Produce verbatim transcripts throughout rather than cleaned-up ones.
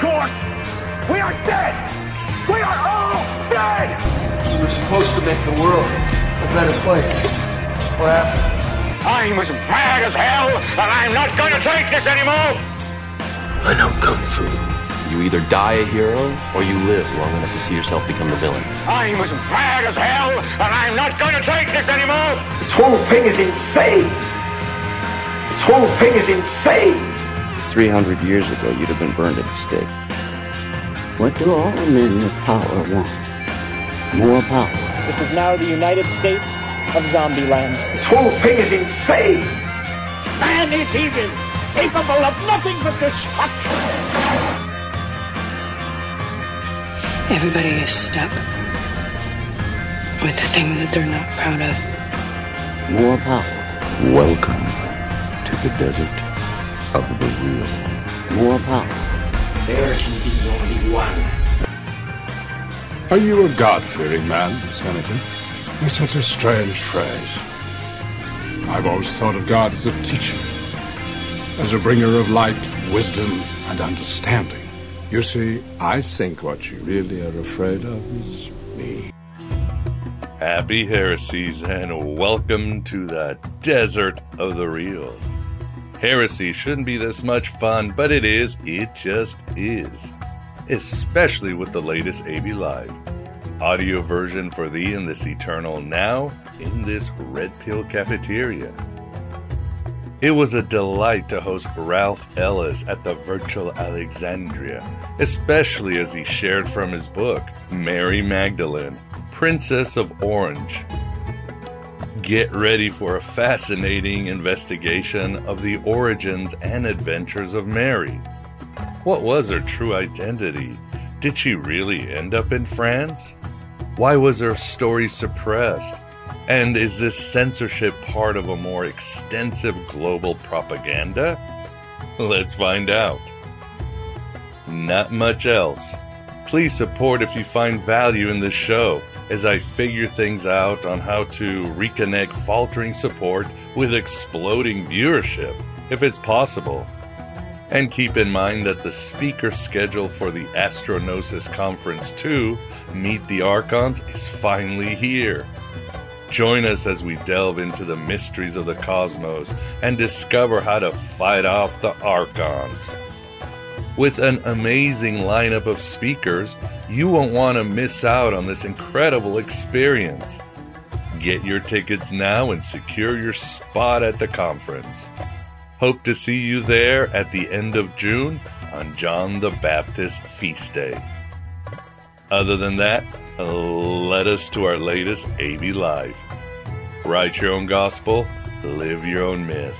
Pentecost. We are dead. We are all dead. We're supposed to make the world a better place. What happened? I'm as mad as hell, and I'm not going to take this anymore. I know Kung Fu. You either die a hero, or you live long enough to see yourself become the villain. I'm as mad as hell, and I'm not going to take this anymore. This whole thing is insane. This whole thing is insane. three hundred years ago, you'd have been burned at the stake. What do all men with power want? More power. This is now the United States of Zombie Land. This whole thing is insane. Man is evil, capable of nothing but destruction. Everybody is stuck with the things that they're not proud of. More power. Welcome to the desert of the real. More power. There can be only one. Are you a God-fearing man, Senator? It's such a strange phrase. I've always thought of God as a teacher, as a bringer of light, wisdom, and understanding. You see, I think what you really are afraid of is me. Happy heresies and welcome to the desert of the real. Heresy shouldn't be this much fun, but it is. It just is. Especially with the latest A B Live. Audio version for thee in this eternal now, in this Red Pill cafeteria. It was a delight to host Ralph Ellis at the virtual Alexandria, especially as he shared from his book, Mary Magdalene, Princess of Orange. Get ready for a fascinating investigation of the origins and adventures of Mary. What was her true identity? Did she really end up in France? Why was her story suppressed? And is this censorship part of a more extensive global propaganda? Let's find out. Not much else. Please support if you find value in this show as I figure things out on how to reconnect faltering support with exploding viewership, if it's possible. And keep in mind that the speaker schedule for the Astronosis Conference two, Meet the Archons, is finally here. Join us as we delve into the mysteries of the cosmos and discover how to fight off the Archons. With an amazing lineup of speakers, you won't want to miss out on this incredible experience. Get your tickets now and secure your spot at the conference. Hope to see you there at the end of June on John the Baptist Feast Day. Other than that, let us to our latest A B Live. Write your own gospel, live your own myth.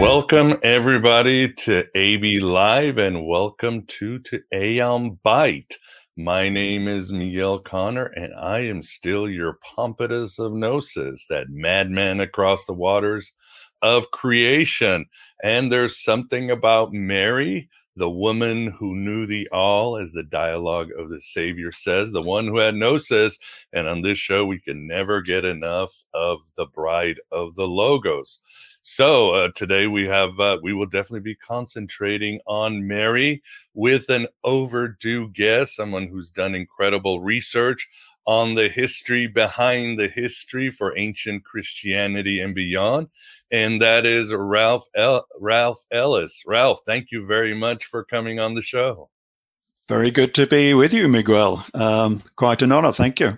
Welcome everybody to A B Live and welcome to to Aeon Bite. My name is Miguel Connor, and I am still your Pompatus of Gnosis, that madman across the waters of creation. And there's something about Mary, the woman who knew the all, as the dialogue of the Savior says, the one who had Gnosis. And on this show, we can never get enough of the bride of the Logos. So uh, today we have uh, we will definitely be concentrating on Mary with an overdue guest, someone who's done incredible research on the history behind the history for ancient Christianity and beyond, and that is Ralph El- Ralph Ellis. Ralph, thank you very much for coming on the show. Very good to be with you, Miguel. Um, quite an honor. Thank you.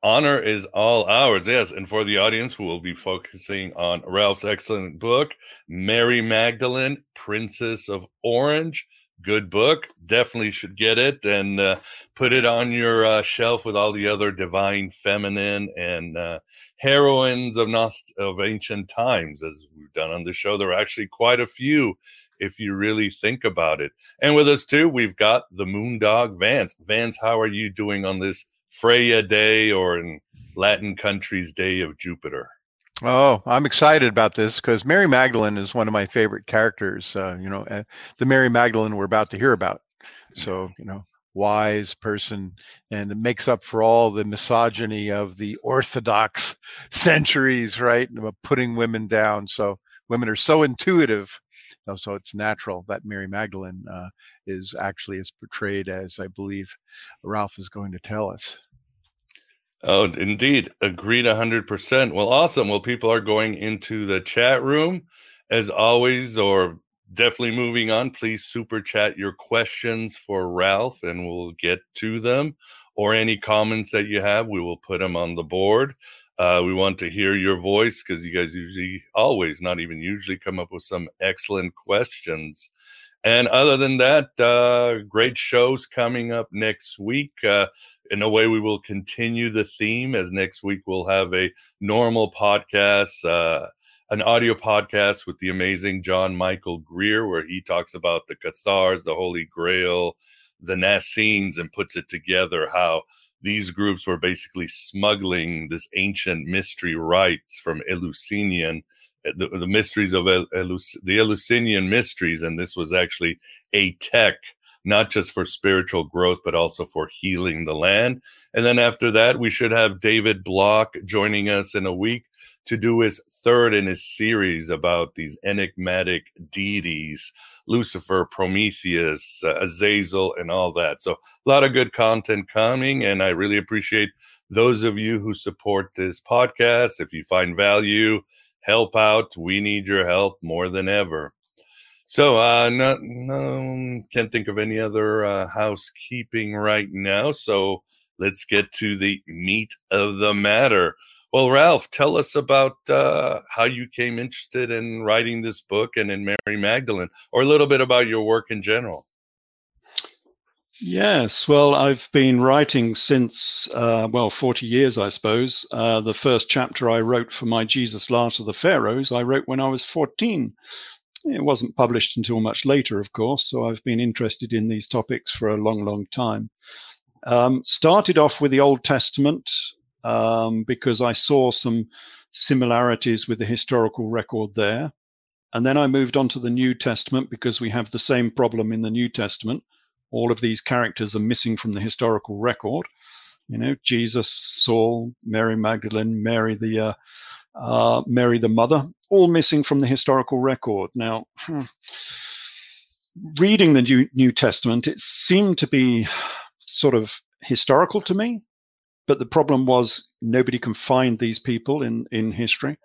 Honor is all ours, yes. And for the audience, who will be focusing on Ralph's excellent book, Mary Magdalene, Princess of Orange. Good book. Definitely should get it and uh, put it on your uh, shelf with all the other divine feminine and uh, heroines of, Nost- of ancient times. As we've done on the show, there are actually quite a few if you really think about it. And with us, too, we've got the Moondog Vance. Vance, how are you doing on this Freya Day, or in Latin countries, Day of Jupiter? Oh, I'm excited about this because Mary Magdalene is one of my favorite characters. Uh, you know, uh, the Mary Magdalene we're about to hear about. So, you know, wise person, and it makes up for all the misogyny of the Orthodox centuries, right? About putting women down. So women are so intuitive, so it's natural that Mary Magdalene uh, is actually is portrayed as, I believe, Ralph is going to tell us. Oh, indeed. Agreed one hundred percent. Well, awesome. Well, people are going into the chat room as always, or definitely moving on. Please super chat your questions for Ralph and we'll get to them, or any comments that you have. We will put them on the board. Uh, we want to hear your voice because you guys usually always, not even usually, come up with some excellent questions. And other than that, uh, great shows coming up next week. Uh, in a way, we will continue the theme, as next week we'll have a normal podcast, uh, an audio podcast with the amazing John Michael Greer, where he talks about the Cathars, the Holy Grail, the Nascines, and puts it together how these groups were basically smuggling this ancient mystery rites from Eleusinian, the, the mysteries of El, Eleus, the Eleusinian mysteries. And this was actually a tech, not just for spiritual growth, but also for healing the land. And then after that, we should have David Block joining us in a week to do his third in his series about these enigmatic deities, Lucifer, Prometheus, uh, Azazel, and all that. So a lot of good content coming, and I really appreciate those of you who support this podcast. If you find value, help out. We need your help more than ever. So uh, not, no, can't think of any other uh, housekeeping right now. So let's get to the meat of the matter. Well, Ralph, tell us about uh, how you came interested in writing this book and in Mary Magdalene, or a little bit about your work in general. Yes, well, I've been writing since, uh, well, forty years, I suppose. Uh, the first chapter I wrote for my Jesus, Last of the Pharaohs, I wrote when I was fourteen. It wasn't published until much later, of course, so I've been interested in these topics for a long, long time. Um, started off with the Old Testament, Um, because I saw some similarities with the historical record there. And then I moved on to the New Testament because we have the same problem in the New Testament. All of these characters are missing from the historical record. You know, Jesus, Saul, Mary Magdalene, Mary the uh, uh, Mary the Mother, all missing from the historical record. Now, hmm, reading the New, New Testament, it seemed to be sort of historical to me. But the problem was nobody can find these people in, in history.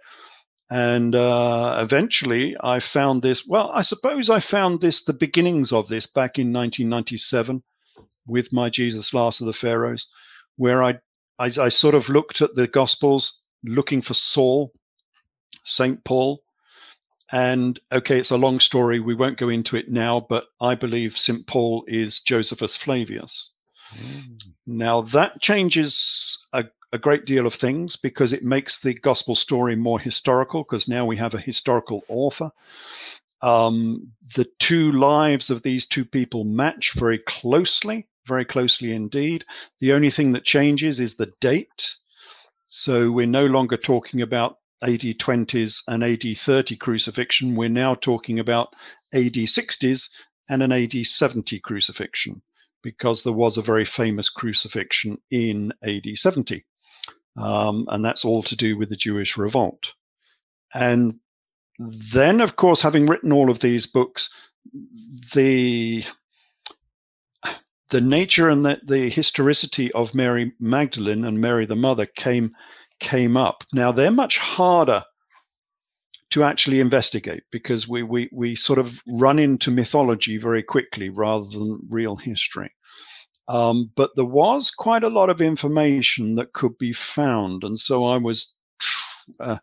And uh, eventually I found this, well, I suppose I found this, the beginnings of this back in nineteen ninety-seven with my Jesus, Last of the Pharaohs, where I, I, I sort of looked at the Gospels looking for Saul, Saint Paul. And, okay, it's a long story. We won't go into it now, but I believe Saint Paul is Josephus Flavius. Now, that changes a, a great deal of things because it makes the gospel story more historical, because now we have a historical author. Um, the two lives of these two people match very closely, very closely indeed. The only thing that changes is the date. So we're no longer talking about A D twenties and A D thirty crucifixion. We're now talking about A D sixties and an A D seventy crucifixion, because there was a very famous crucifixion in A D seventy. Um, and that's all to do with the Jewish revolt. And then, of course, having written all of these books, the, the nature and the, the historicity of Mary Magdalene and Mary the Mother came, came up. Now, they're much harder to actually investigate because we, we we sort of run into mythology very quickly rather than real history. Um, but there was quite a lot of information that could be found, and so I was uh,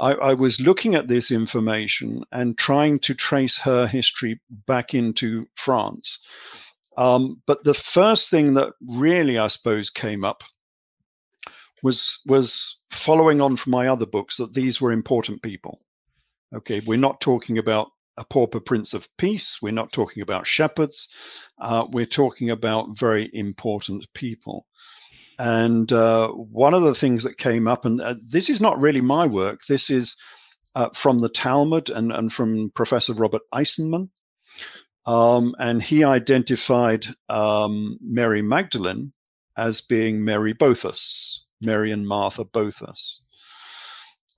I, I was looking at this information and trying to trace her history back into France. Um, but the first thing that really, I suppose, came up was was following on from my other books that these were important people. Okay, we're not talking about a pauper prince of peace. We're not talking about shepherds. Uh, we're talking about very important people. And uh, one of the things that came up, and uh, this is not really my work. This is uh, from the Talmud and, and from Professor Robert Eisenman. Um, and he identified um, Mary Magdalene as being Mary Boethus, Mary and Martha Boethus.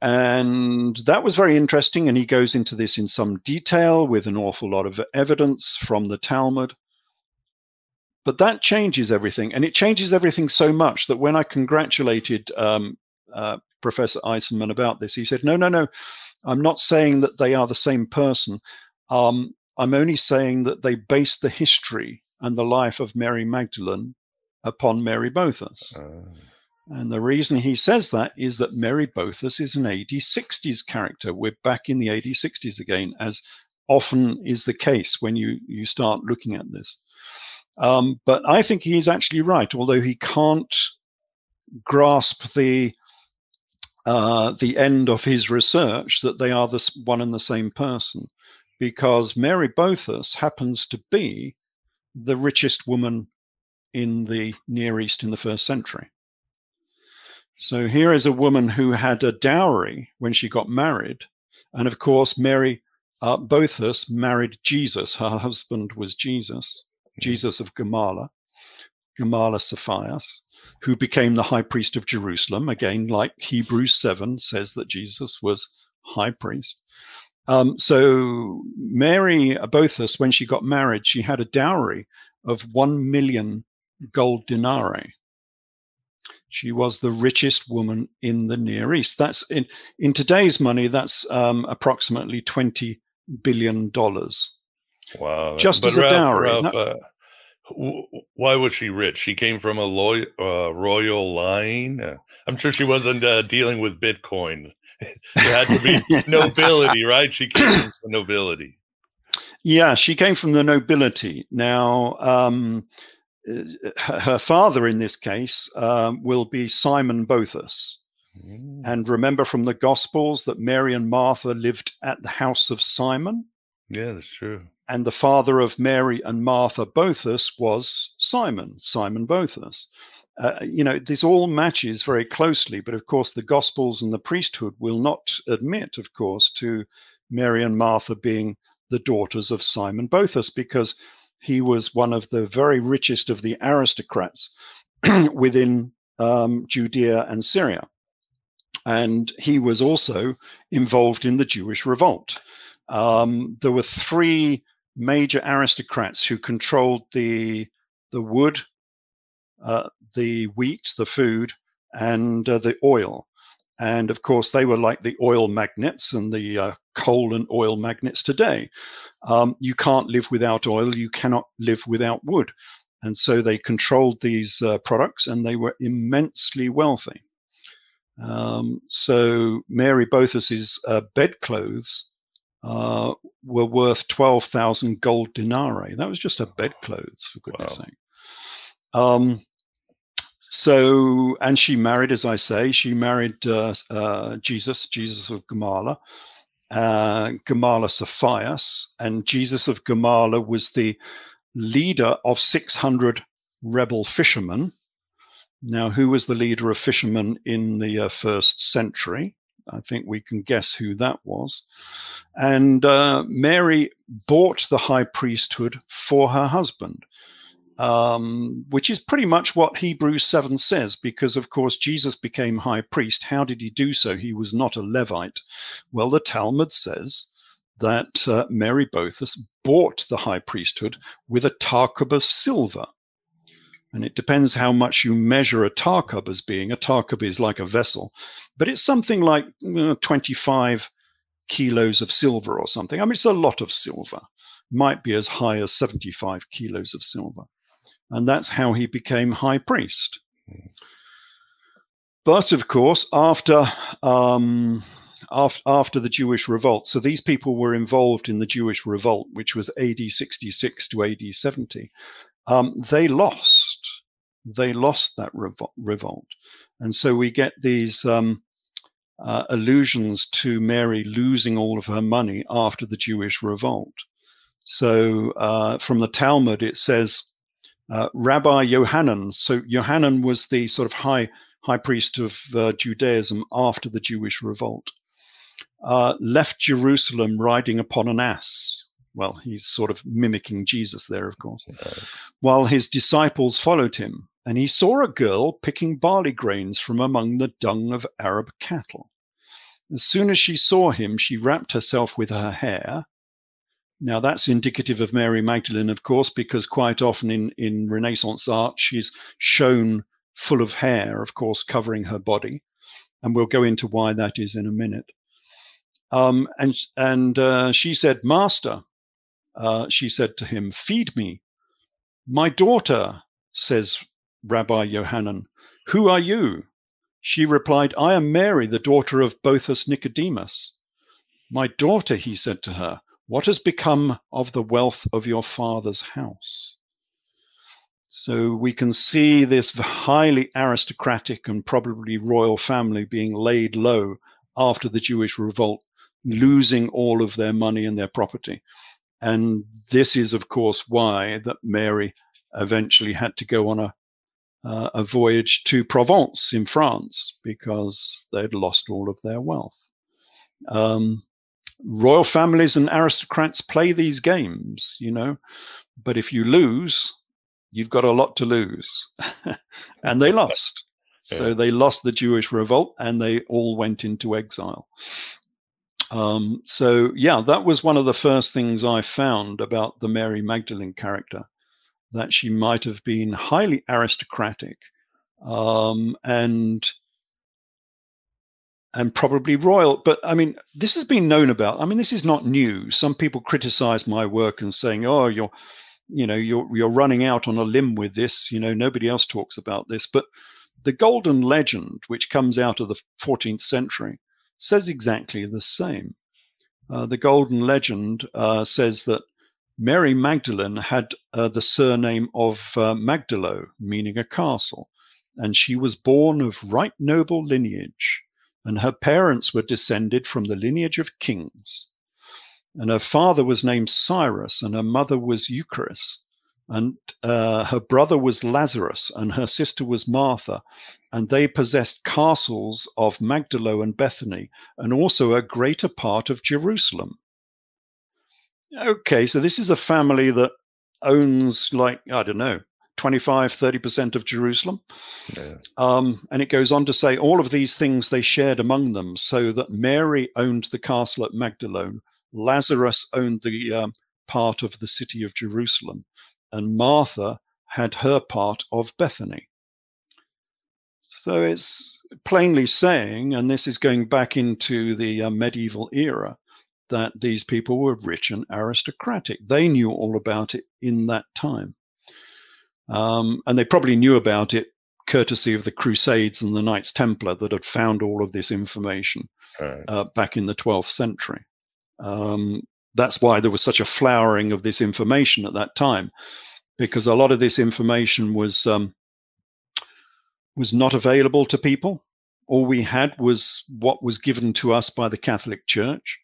And that was very interesting. And he goes into this in some detail with an awful lot of evidence from the Talmud. But that changes everything. And it changes everything so much that when I congratulated um, uh, Professor Eisenman about this, he said, no, no, no, I'm not saying that they are the same person. Um, I'm only saying that they based the history and the life of Mary Magdalene upon Mary Boethus. Uh. And the reason he says that is that Mary Boethus is an A D sixties character. We're back in the A D sixties again, as often is the case when you, you start looking at this. Um, but I think he's actually right, although he can't grasp the uh, the end of his research that they are the one and the same person, because Mary Boethus happens to be the richest woman in the Near East in the first century. So here is a woman who had a dowry when she got married. And of course, Mary uh, Boethus married Jesus. Her husband was Jesus, Jesus of Gamala, Gamala Cephas, who became the high priest of Jerusalem. Again, like Hebrews seven says that Jesus was high priest. Um, so Mary Boethus, when she got married, she had a dowry of one million gold denarii. She was the richest woman in the Near East. That's in, in today's money, that's um, approximately twenty billion dollars. Wow. Just but as Ralph, a dowry. Ralph, no. uh, w- why was she rich? She came from a lo- uh, royal line. Uh, I'm sure she wasn't uh, dealing with Bitcoin. There had to be nobility, right? She came from the nobility. Yeah, she came from the nobility. Now, um, her father in this case um, will be Simon Boethus. Mm. And remember from the Gospels that Mary and Martha lived at the house of Simon? Yeah, that's true. And the father of Mary and Martha Boethus was Simon, Simon Boethus. Uh, you know, this all matches very closely, but of course the Gospels and the priesthood will not admit, of course, to Mary and Martha being the daughters of Simon Boethus, because he was one of the very richest of the aristocrats within um, Judea and Syria. And he was also involved in the Jewish revolt. Um, there were three major aristocrats who controlled the, the wood, uh, the wheat, the food, and uh, the oil. And, of course, they were like the oil magnates and the uh, coal and oil magnates today. Um, you can't live without oil. You cannot live without wood. And so they controlled these uh, products, and they were immensely wealthy. Um, so Mary Boethus's uh, bedclothes uh, were worth twelve thousand gold denarii. That was just her bedclothes, for goodness wow. sake. Um So, and she married, as I say, she married uh, uh, Jesus, Jesus of Gamala, uh, Gamala Cephas, and Jesus of Gamala was the leader of six hundred rebel fishermen. Now, who was the leader of fishermen in the uh, first century? I think we can guess who that was. And uh, Mary bought the high priesthood for her husband. Um, which is pretty much what Hebrews seven says, because, of course, Jesus became high priest. How did he do so? He was not a Levite. Well, the Talmud says that uh, Mary Boethus bought the high priesthood with a tarkub of silver. And it depends how much you measure a tarkub as being. A tarkub is like a vessel, but it's something like uh, twenty-five kilos of silver or something. I mean, it's a lot of silver. Might be as high as seventy-five kilos of silver. And that's how he became high priest. But, of course, after, um, after after the Jewish revolt, so these people were involved in the Jewish revolt, which was A D sixty-six to A D seventy, um, they lost. They lost that revo- revolt. And so we get these um, uh, allusions to Mary losing all of her money after the Jewish revolt. So uh, from the Talmud, it says, Uh, Rabbi Yohanan. So Yohanan was the sort of high high priest of uh, Judaism after the Jewish revolt. Uh, left Jerusalem riding upon an ass, well, he's sort of mimicking Jesus there, of course, okay. While his disciples followed him. And he saw a girl picking barley grains from among the dung of Arab cattle. As soon as she saw him, she wrapped herself with her hair. Now, that's indicative of Mary Magdalene, of course, because quite often in, in Renaissance art, she's shown full of hair, of course, covering her body. And we'll go into why that is in a minute. Um, and and uh, she said, Master, uh, she said to him, feed me. My daughter, says Rabbi Yohanan, who are you? She replied, I am Mary, the daughter of Boethus Nicodemus. My daughter, he said to her, what has become of the wealth of your father's house? So we can see this highly aristocratic and probably royal family being laid low after the Jewish revolt, losing all of their money and their property. And this is, of course, why that Mary eventually had to go on a, uh, a voyage to Provence in France, because they'd lost all of their wealth. Um, Royal families and aristocrats play these games, you know, but if you lose, you've got a lot to lose. And they lost. Yeah. So they lost the Jewish revolt and they all went into exile. Um, so, yeah, that was one of the first things I found about the Mary Magdalene character, that she might have been highly aristocratic um, and And probably royal. But I mean, this has been known about. I mean, this is not new. Some people criticize my work and saying, oh, you're, you know, you're, you're running out on a limb with this. You know, nobody else talks about this. But the Golden Legend, which comes out of the fourteenth century, says exactly the same. Uh, the Golden Legend uh, says that Mary Magdalene had uh, the surname of uh, Magdalo, meaning a castle. And she was born of right noble lineage. And her parents were descended from the lineage of kings. And her father was named Cyrus, and her mother was Eucharis. And uh, her brother was Lazarus, and her sister was Martha. And they possessed castles of Magdala and Bethany, and also a greater part of Jerusalem. Okay, so this is a family that owns, like, I don't know, twenty-five, thirty percent of Jerusalem. Yeah. Um, and it goes on to say all of these things they shared among them, so that Mary owned the castle at Magdalene, Lazarus owned the um, part of the city of Jerusalem, and Martha had her part of Bethany. So it's plainly saying, and this is going back into the uh, medieval era, that these people were rich and aristocratic. They knew all about it in that time. Um, and they probably knew about it courtesy of the Crusades and the Knights Templar that had found all of this information right. uh, back in the twelfth century. Um, that's why there was such a flowering of this information at that time, because a lot of this information was um, was not available to people. All we had was what was given to us by the Catholic Church.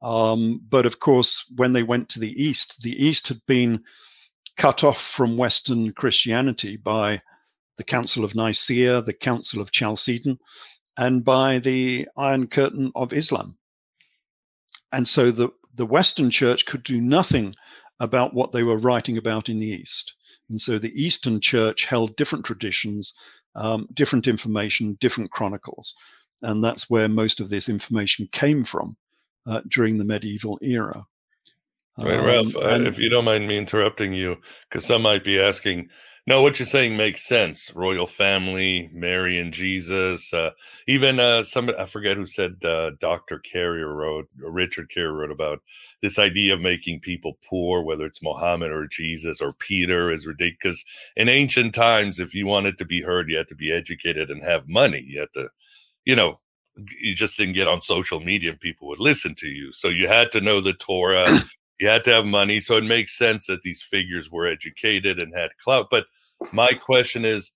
Um, but, of course, when they went to the East, the East had been cut off from Western Christianity by the Council of Nicaea, the Council of Chalcedon, and by the Iron Curtain of Islam. And so the, the Western Church could do nothing about what they were writing about in the East. And so the Eastern Church held different traditions, um, different information, different chronicles. And that's where most of this information came from uh, during the medieval era. Right, Ralph, um, and, if you don't mind me interrupting you, because some might be asking, no, what you're saying makes sense. Royal family, Mary and Jesus. Uh, even uh, some, I forget who said, uh, Doctor Carrier wrote, Richard Carrier wrote about this idea of making people poor, whether it's Mohammed or Jesus or Peter, is ridiculous. In ancient times, if you wanted to be heard, you had to be educated and have money. You had to, you know. You just didn't get on social media and people would listen to you. So you had to know the Torah. You had to have money, so it makes sense that these figures were educated and had clout. But my question is,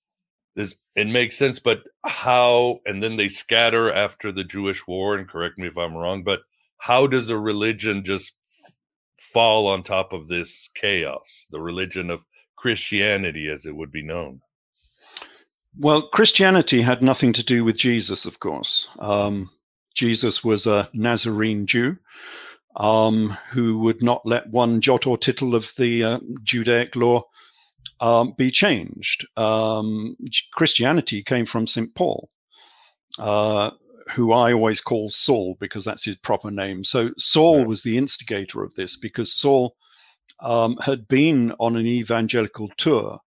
is it makes sense, but how, and then they scatter after the Jewish war, and correct me if I'm wrong, but how does a religion just fall on top of this chaos, the religion of Christianity as it would be known? Well, Christianity had nothing to do with Jesus, of course. Um, Jesus was a Nazarene Jew. um, who would not let one jot or tittle of the uh, Judaic law um, be changed. Um, Christianity came from Saint Paul, uh, who I always call Saul because that's his proper name. So Saul was the instigator of this, because Saul um, had been on an evangelical tour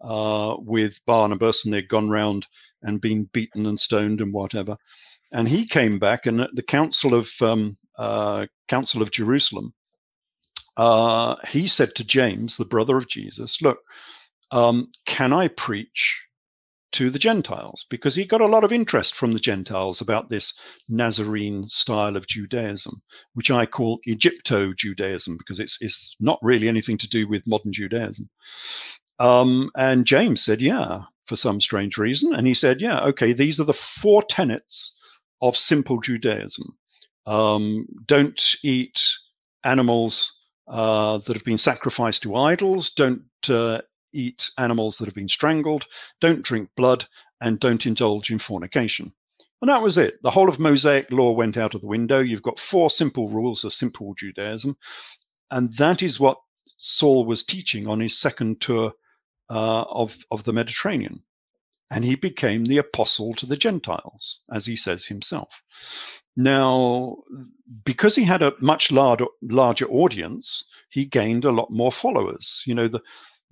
uh, with Barnabas, and they'd gone round and been beaten and stoned and whatever. And he came back, and at the Council of um, uh, Council of Jerusalem, uh, he said to James, the brother of Jesus, look, um, can I preach to the Gentiles? Because he got a lot of interest from the Gentiles about this Nazarene style of Judaism, which I call Egypto-Judaism, because it's, it's not really anything to do with modern Judaism. Um, and James said, yeah, for some strange reason. And he said, yeah, okay, these are the four tenets of simple Judaism. Um, don't eat animals uh, that have been sacrificed to idols. Don't uh, eat animals that have been strangled. Don't drink blood, and don't indulge in fornication. And that was it. The whole of Mosaic law went out of the window. You've got four simple rules of simple Judaism. And that is what Saul was teaching on his second tour uh, of, of the Mediterranean. And he became the apostle to the Gentiles, as he says himself. Now, because he had a much larger, larger audience, he gained a lot more followers. You know, the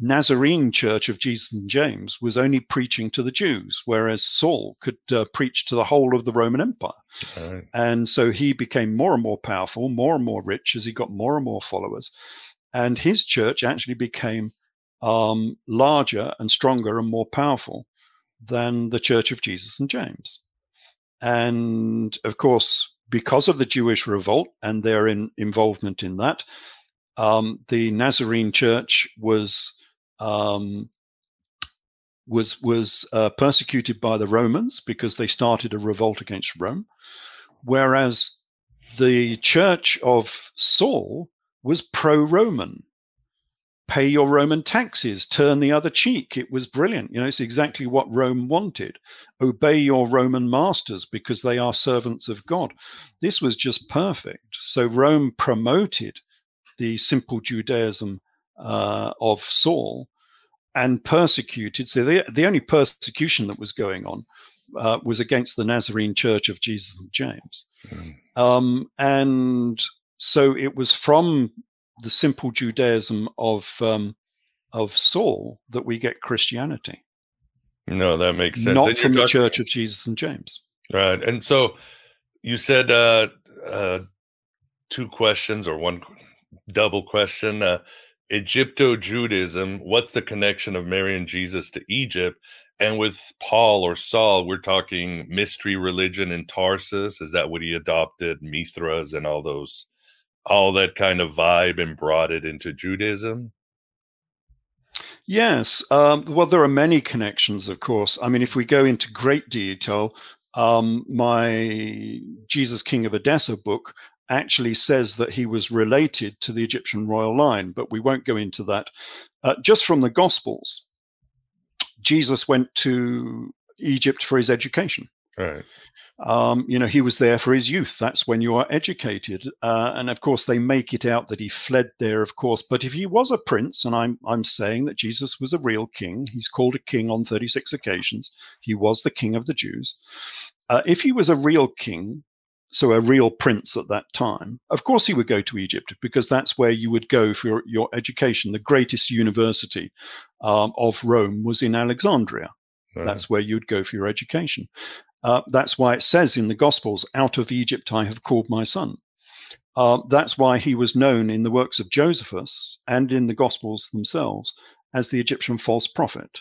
Nazarene Church of Jesus and James was only preaching to the Jews, whereas Saul could uh, preach to the whole of the Roman Empire. Right. And so he became more and more powerful, more and more rich, as he got more and more followers. And his church actually became um, larger and stronger and more powerful than the Church of Jesus and James. And of course, because of the Jewish revolt and their in, involvement in that, um, the Nazarene Church was um, was was uh, persecuted by the Romans, because they started a revolt against Rome, whereas the Church of Saul was pro-Roman. Pay your Roman taxes, turn the other cheek. It was brilliant. You know, it's exactly what Rome wanted. Obey your Roman masters because they are servants of God. This was just perfect. So Rome promoted the simple Judaism uh, of Saul and persecuted. So the, the only persecution that was going on uh, was against the Nazarene Church of Jesus and James. Mm. Um, and so it was from the simple Judaism of um, of Saul that we get Christianity. No, that makes sense. Not from the Church of Jesus and James. Right. And so you said uh, uh, two questions, or one double question. Uh, Egypto-Judaism, what's the connection of Mary and Jesus to Egypt? And with Paul or Saul, we're talking mystery religion in Tarsus. Is that what he adopted? Mithras and all those, all that kind of vibe, and brought it into Judaism? Yes. Um, well, there are many connections, of course. I mean, if we go into great detail, um, my Jesus King of Edessa book actually says that he was related to the Egyptian royal line, but we won't go into that. Uh, just from the Gospels, Jesus went to Egypt for his education. Right. Um, you know, he was there for his youth. That's when you are educated. Uh, and of course, they make it out that he fled there, of course. But if he was a prince, and I'm I'm saying that Jesus was a real king, he's called a king on thirty-six occasions. He was the king of the Jews. Uh, if he was a real king, so a real prince at that time, of course he would go to Egypt, because that's where you would go for your, your education. The greatest university um, of Rome was in Alexandria. Right. That's where you'd go for your education. Uh, that's why it says in the Gospels, out of Egypt I have called my son. Uh, that's why he was known in the works of Josephus and in the Gospels themselves as the Egyptian false prophet.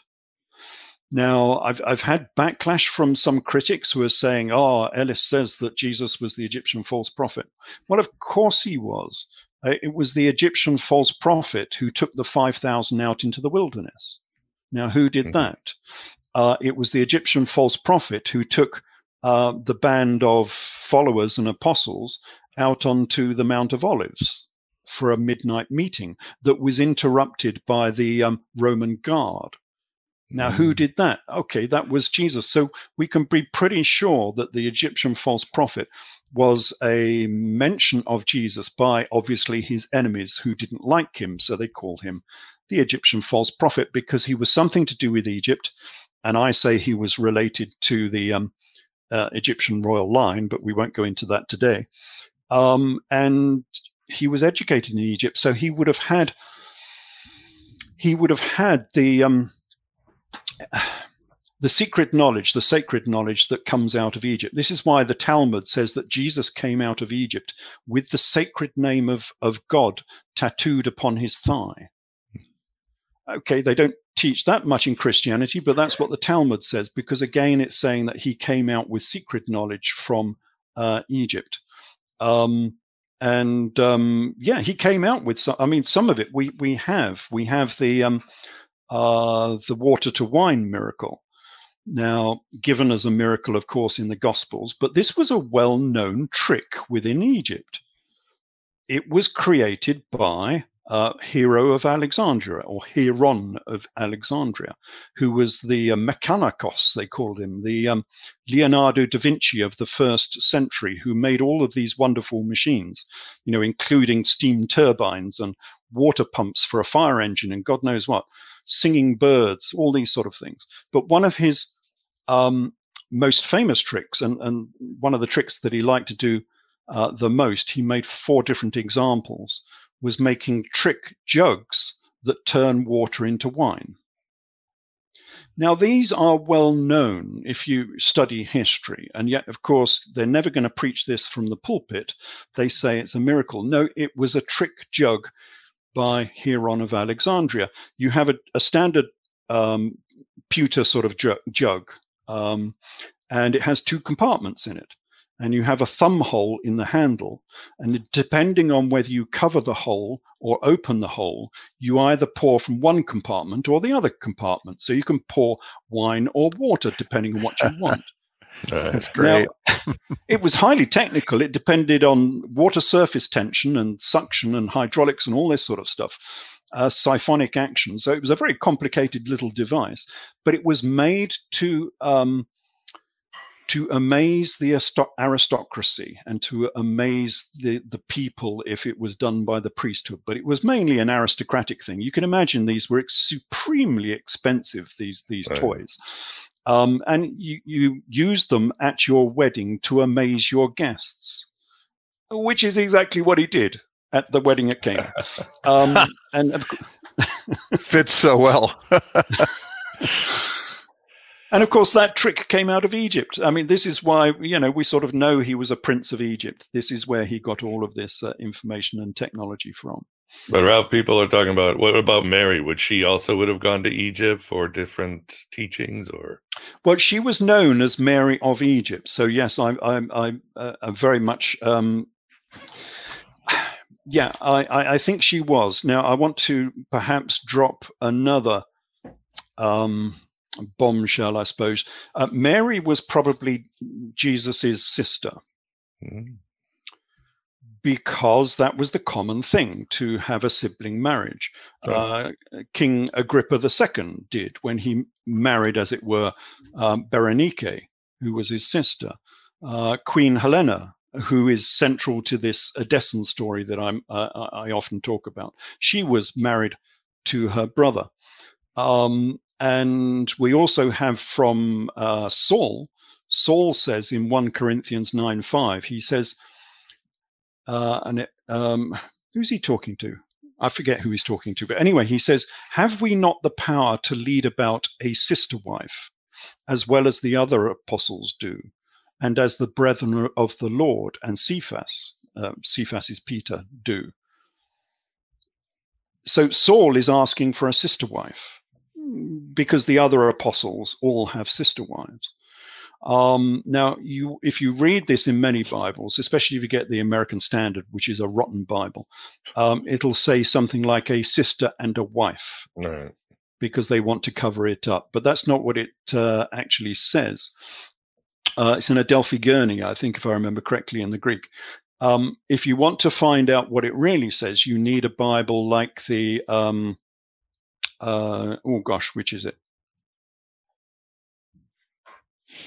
Now, I've, I've had backlash from some critics who are saying, oh, Ellis says that Jesus was the Egyptian false prophet. Well, of course he was. Uh, it was the Egyptian false prophet who took the five thousand out into the wilderness. Now, who did mm-hmm. that? Uh, it was the Egyptian false prophet who took uh, the band of followers and apostles out onto the Mount of Olives for a midnight meeting that was interrupted by the um, Roman guard. Now, who did that? Okay, that was Jesus. So we can be pretty sure that the Egyptian false prophet was a mention of Jesus by, obviously, his enemies who didn't like him. So they called him the Egyptian false prophet because he was something to do with Egypt. And I say he was related to the um, uh, Egyptian royal line, but we won't go into that today. Um, and he was educated in Egypt. So he would have had, he would have had the... Um, the secret knowledge, the sacred knowledge that comes out of Egypt. This is why the Talmud says that Jesus came out of Egypt with the sacred name of, of God tattooed upon his thigh. Okay, they don't teach that much in Christianity, but that's what the Talmud says, because again, it's saying that he came out with secret knowledge from uh, Egypt. Um, and um, yeah, he came out with some, I mean, some of it we, we have. We have the... Um, Uh, the water to wine miracle, now given as a miracle, of course, in the Gospels, but this was a well-known trick within Egypt. It was created by uh, Hero of Alexandria, or Heron of Alexandria, who was the uh, Mechanikos, they called him, the um, Leonardo da Vinci of the first century, who made all of these wonderful machines, you know, including steam turbines and water pumps for a fire engine and God knows what, singing birds, all these sort of things. But one of his um, most famous tricks, and, and one of the tricks that he liked to do uh, the most, he made four different examples, was making trick jugs that turn water into wine. Now, these are well known if you study history, and yet, of course, they're never going to preach this from the pulpit. They say it's a miracle. No, it was a trick jug by Heron of Alexandria. You have a, a standard um, pewter sort of ju- jug, um, and it has two compartments in it. And you have a thumb hole in the handle. And depending on whether you cover the hole or open the hole, you either pour from one compartment or the other compartment. So you can pour wine or water, depending on what you want. Uh, that's great. Now, it was highly technical. It depended on water surface tension and suction and hydraulics and all this sort of stuff, uh, siphonic action. So it was a very complicated little device, but it was made to um, to amaze the aristocracy and to amaze the, the people if it was done by the priesthood. But it was mainly an aristocratic thing. You can imagine these were supremely expensive, these, these right. toys. Um, and you, you use them at your wedding to amaze your guests, which is exactly what he did at the wedding at Cana. Um, and of co- fits so well. And of course, that trick came out of Egypt. I mean, this is why, you know, we sort of know he was a prince of Egypt. This is where he got all of this uh, information and technology from. But Ralph, people are talking about, what about Mary? Would she also would have gone to Egypt for different teachings, or? Well, she was known as Mary of Egypt. So yes, I'm, I'm, I'm uh, very much, um, yeah, I, I, I think she was. Now, I want to perhaps drop another um, bombshell, I suppose. Uh, Mary was probably Jesus's sister. Mm. Because that was the common thing, to have a sibling marriage. Right. Uh, King Agrippa the Second did when he married, as it were, um, Berenike, who was his sister. Uh, Queen Helena, who is central to this Edessan story that I'm, uh, I often talk about. She was married to her brother. Um, and we also have from uh, Saul. Saul says in First Corinthians nine five, he says, Uh, and it, um, who's he talking to? I forget who he's talking to. But anyway, he says, have we not the power to lead about a sister wife, as well as the other apostles do, and as the brethren of the Lord and Cephas, uh, Cephas is Peter, do? So Saul is asking for a sister wife, because the other apostles all have sister wives. Um, now, you, if you read this in many Bibles, especially if you get the American Standard, which is a rotten Bible, um, it'll say something like a sister and a wife, right, because they want to cover it up. But that's not what it uh, actually says. Uh, it's an Adelphi Gurney, I think, if I remember correctly, in the Greek. Um, if you want to find out what it really says, you need a Bible like the, um, uh, oh gosh, which is it?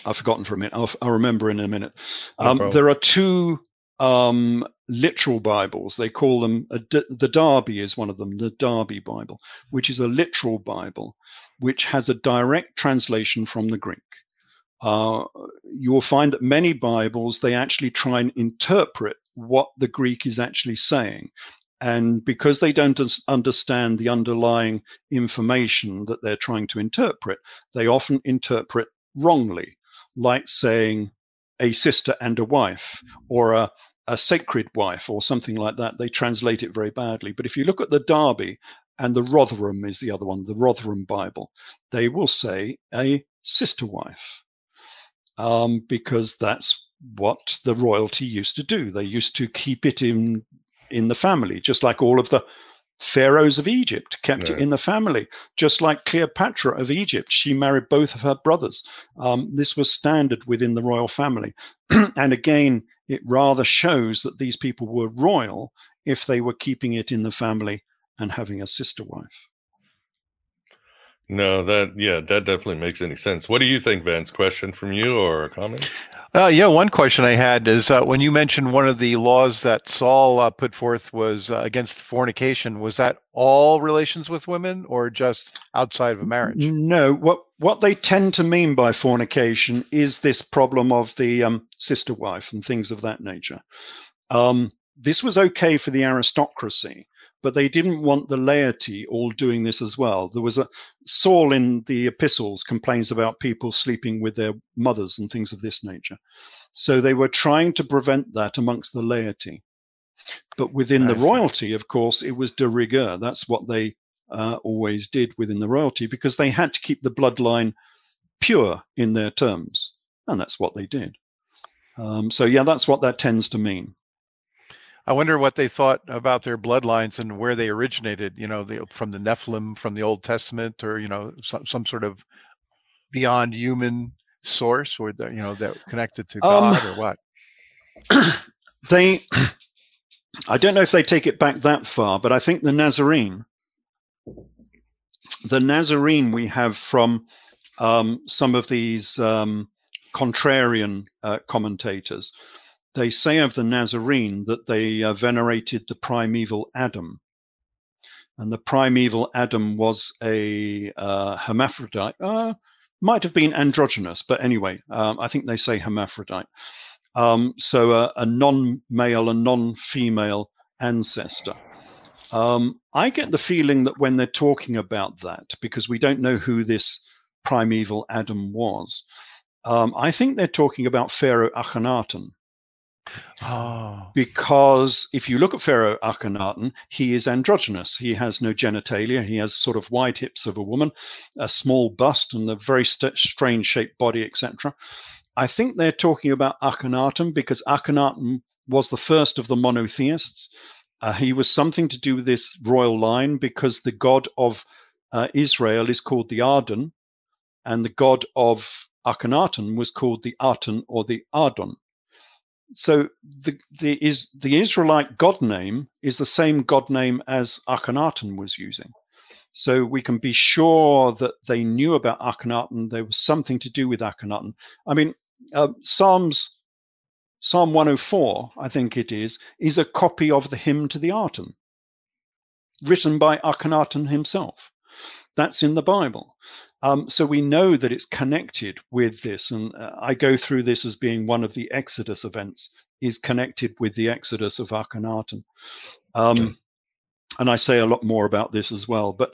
I've forgotten for a minute. I'll, I'll remember in a minute. Um, no there are two um, literal Bibles. They call them, a, the Darby is one of them, the Darby Bible, which is a literal Bible, which has a direct translation from the Greek. Uh, you'll find that many Bibles, they actually try and interpret what the Greek is actually saying. And because they don't understand the underlying information that they're trying to interpret, they often interpret wrongly, like saying a sister and a wife, or a, a sacred wife, or something like that. They translate it very badly. But if you look at the Darby, and the Rotherham is the other one, the Rotherham Bible, they will say a sister wife, um, because that's what the royalty used to do. They used to keep it in in the family, just like all of the pharaohs of Egypt kept yeah. it in the family, just like Cleopatra of Egypt. She married both of her brothers. Um, this was standard within the royal family. And again, it rather shows that these people were royal if they were keeping it in the family and having a sister wife. No, that, yeah, that definitely makes any sense. What do you think, Vance? Question from you or a comment? Uh, yeah, one question I had is uh, when you mentioned one of the laws that Saul uh, put forth was uh, against fornication, was that all relations with women or just outside of a marriage? No, what what they tend to mean by fornication is this problem of the um, sister wife and things of that nature. Um, this was okay for the aristocracy, but they didn't want the laity all doing this as well. There was a Saul in the epistles complains about people sleeping with their mothers and things of this nature. So they were trying to prevent that amongst the laity. But within I the see. royalty, of course, it was de rigueur. That's what they uh, always did within the royalty, because they had to keep the bloodline pure in their terms. And that's what they did. Um, so, yeah, that's what that tends to mean. I wonder what they thought about their bloodlines and where they originated, you know, the, from the Nephilim, from the Old Testament, or, you know, some, some sort of beyond human source, or, the, you know, that connected to um, God or what? They, I don't know if they take it back that far, but I think the Nazarene, the Nazarene we have from um, some of these um, contrarian uh, commentators. They say of the Nazarene that they uh, venerated the primeval Adam. And the primeval Adam was a uh, hermaphrodite, uh, might have been androgynous, but anyway, um, I think they say hermaphrodite. Um, so uh, a non-male, a non-female ancestor. Um, I get the feeling that when they're talking about that, because we don't know who this primeval Adam was, um, I think they're talking about Pharaoh Akhenaten. Oh. Because if you look at Pharaoh Akhenaten, he is androgynous. He has no genitalia. He has sort of wide hips of a woman, a small bust, and a very st- strange shaped body, et cetera. I think they're talking about Akhenaten because Akhenaten was the first of the monotheists. Uh, he was something to do with this royal line because the god of uh, Israel is called the Arden, and the god of Akhenaten was called the Aten or the Ardon. So the the is the Israelite god name is the same god name as Akhenaten was using. So we can be sure that they knew about Akhenaten. There was something to do with Akhenaten. I mean, uh, Psalms, Psalm one oh four, I think it is, is a copy of the hymn to the Arten, written by Akhenaten himself. That's in the Bible. Um, so we know that it's connected with this. And uh, I go through this as being one of the Exodus events is connected with the Exodus of Akhenaten. Um, and I say a lot more about this as well. But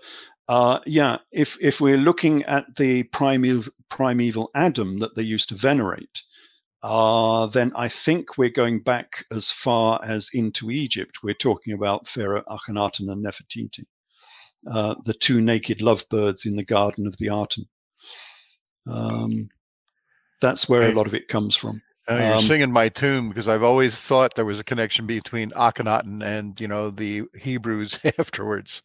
uh, yeah, if if we're looking at the primeval, primeval Adam that they used to venerate, uh, then I think we're going back as far as into Egypt. We're talking about Pharaoh Akhenaten and Nefertiti. Uh, the two naked lovebirds in the garden of the Arten. Um, that's where a lot of it comes from. Uh, you're um, singing my tune because I've always thought there was a connection between Akhenaten and, you know, the Hebrews afterwards.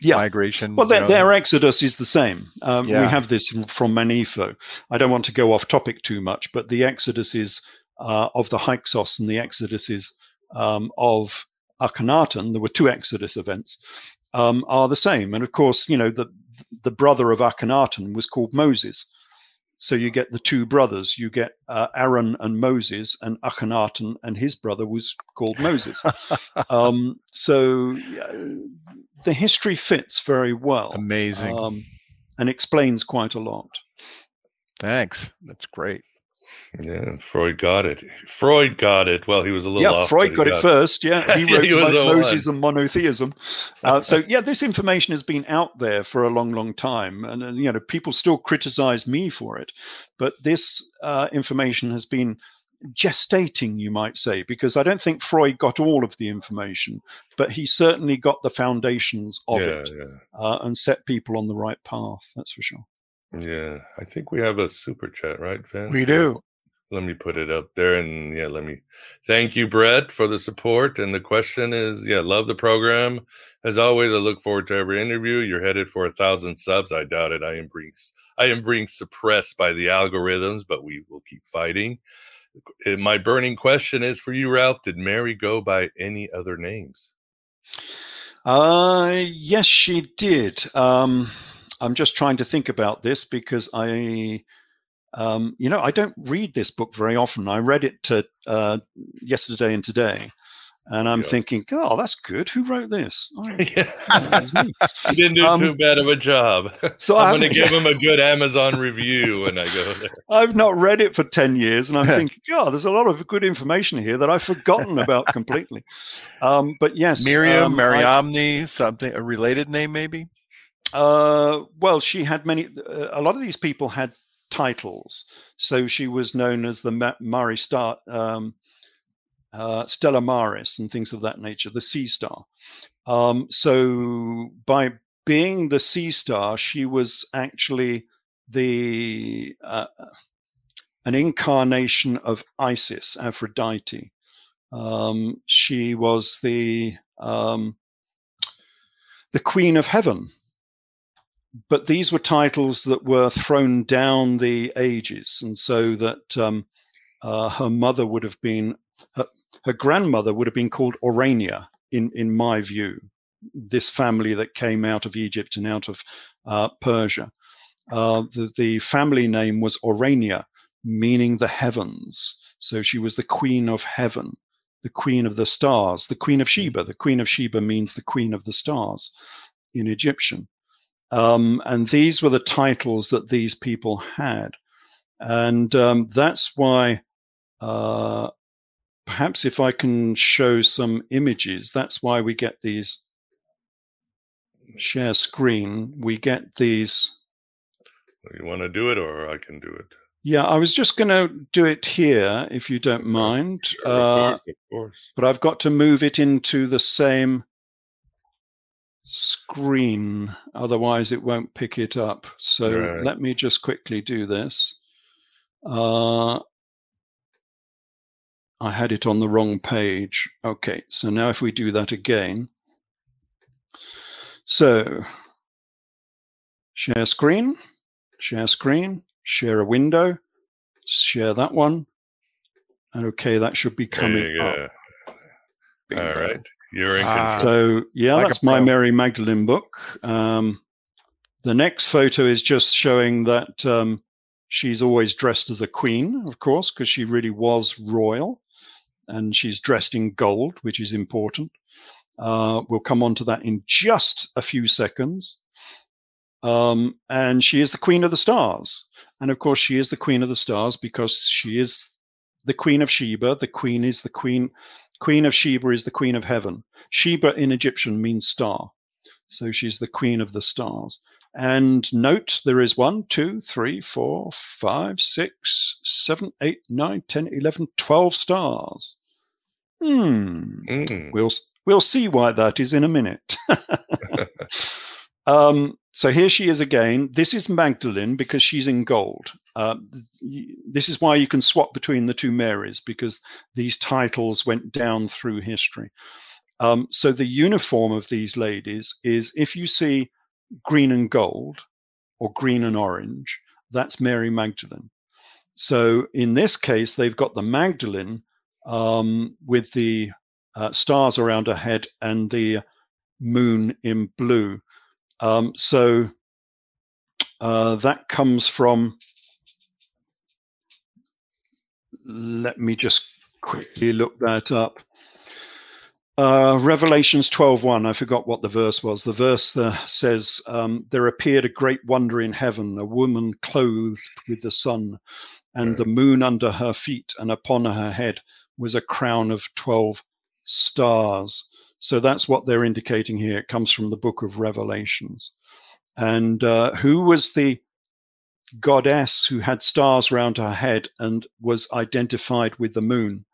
Yeah. Migration. Well, their, their exodus is the same. Um, yeah. We have this from Manetho. I don't want to go off topic too much, but the exodus is uh, of the Hyksos and the exodus is um, of Akhenaten. There were two exodus events. Um, are the same. And of course, you know, the the brother of Akhenaten was called Moses. So you get the two brothers. You get uh, Aaron and Moses, and Akhenaten and his brother was called Moses. um, so uh, the history fits very well. Amazing. Um, and explains quite a lot. Thanks. That's great. Yeah, Freud got it. Freud got it. Well, he was a little yeah, off. Yeah, Freud got, got it first. Yeah, he wrote he was the Moses one. And monotheism. Uh, so, yeah, this information has been out there for a long, long time. And, and you know, people still criticize me for it. But this uh, information has been gestating, you might say, because I don't think Freud got all of the information, but he certainly got the foundations of yeah, it yeah. Uh, and set people on the right path. That's for sure. Yeah, I think we have a super chat, right, Vance? We do. Let me put it up there, and yeah, let me thank you, Brett, for the support. And the question is, yeah, love the program. As always, I look forward to every interview. You're headed for a thousand subs. I doubt it. I am being, I am being suppressed by the algorithms, but we will keep fighting. And my burning question is for you, Ralph. Did Mary go by any other names? Uh, yes, she did. Um. I'm just trying to think about this because I, um, you know, I don't read this book very often. I read it to, uh, yesterday and today, and I'm yeah. thinking, oh, that's good. Who wrote this? Oh, yeah. You didn't do um, too bad of a job. So I'm going to give him a good Amazon review when I go there. I've not read it for ten years, and I'm thinking, oh, there's a lot of good information here that I've forgotten about completely. Um, but yes. Miriam, um, Mariamne, I, something, a related name maybe? Uh, well, she had many, uh, a lot of these people had titles. So she was known as the Ma- Mari Star, um, uh, Stella Maris and things of that nature, the sea star. Um, so by being the sea star, she was actually the, uh, an incarnation of Isis, Aphrodite. Um, she was the, um, the Queen of Heaven. But these were titles that were thrown down the ages. And so that um, uh, her mother would have been, her, her grandmother would have been called Urania, in, in my view, this family that came out of Egypt and out of uh, Persia. Uh, the, the family name was Urania, meaning the heavens. So she was the Queen of Heaven, the Queen of the Stars, the Queen of Sheba. The Queen of Sheba means the Queen of the Stars in Egyptian. Um, and these were the titles that these people had. And um, that's why, uh, perhaps if I can show some images, that's why we get these, share screen, we get these. You want to do it or I can do it? Yeah, I was just going to do it here, if you don't mind. Sure, uh, of course, of course. But I've got to move it into the same screen, otherwise it won't pick it up. So right. Let me just quickly do this. Uh, I had it on the wrong page. Okay, so now if we do that again. So, share screen, share screen, share a window, share that one. Okay, that should be coming up. Bingo. All right. You're in control. Ah, so, yeah, like that's my Mary Magdalene book. Um, the next photo is just showing that um, she's always dressed as a queen, of course, because she really was royal. And she's dressed in gold, which is important. Uh, we'll come on to that in just a few seconds. Um, and she is the Queen of the Stars. And, of course, she is the Queen of the Stars because she is the Queen of Sheba. The Queen is the Queen... Queen of Sheba is the Queen of Heaven. Sheba in Egyptian means star. So she's the Queen of the Stars. And note, there is one, two, three, four, five, six, seven, eight, nine, ten, eleven, twelve stars. Hmm. Mm. We'll, we'll see why that is in a minute. um, so here she is again. This is Magdalene because she's in gold. Uh, this is why you can swap between the two Marys, because these titles went down through history. Um, so the uniform of these ladies is, if you see green and gold or green and orange, that's Mary Magdalene. So in this case, they've got the Magdalene um, with the uh, stars around her head and the moon in blue. Um, so uh, that comes from Let me just quickly look that up. Uh, Revelations twelve one, I forgot what the verse was. The verse uh, says, um, there appeared a great wonder in heaven, a woman clothed with the sun and right. the moon under her feet, and upon her head was a crown of twelve stars. So that's what they're indicating here. It comes from the book of Revelations. And uh, who was the goddess who had stars round her head and was identified with the moon?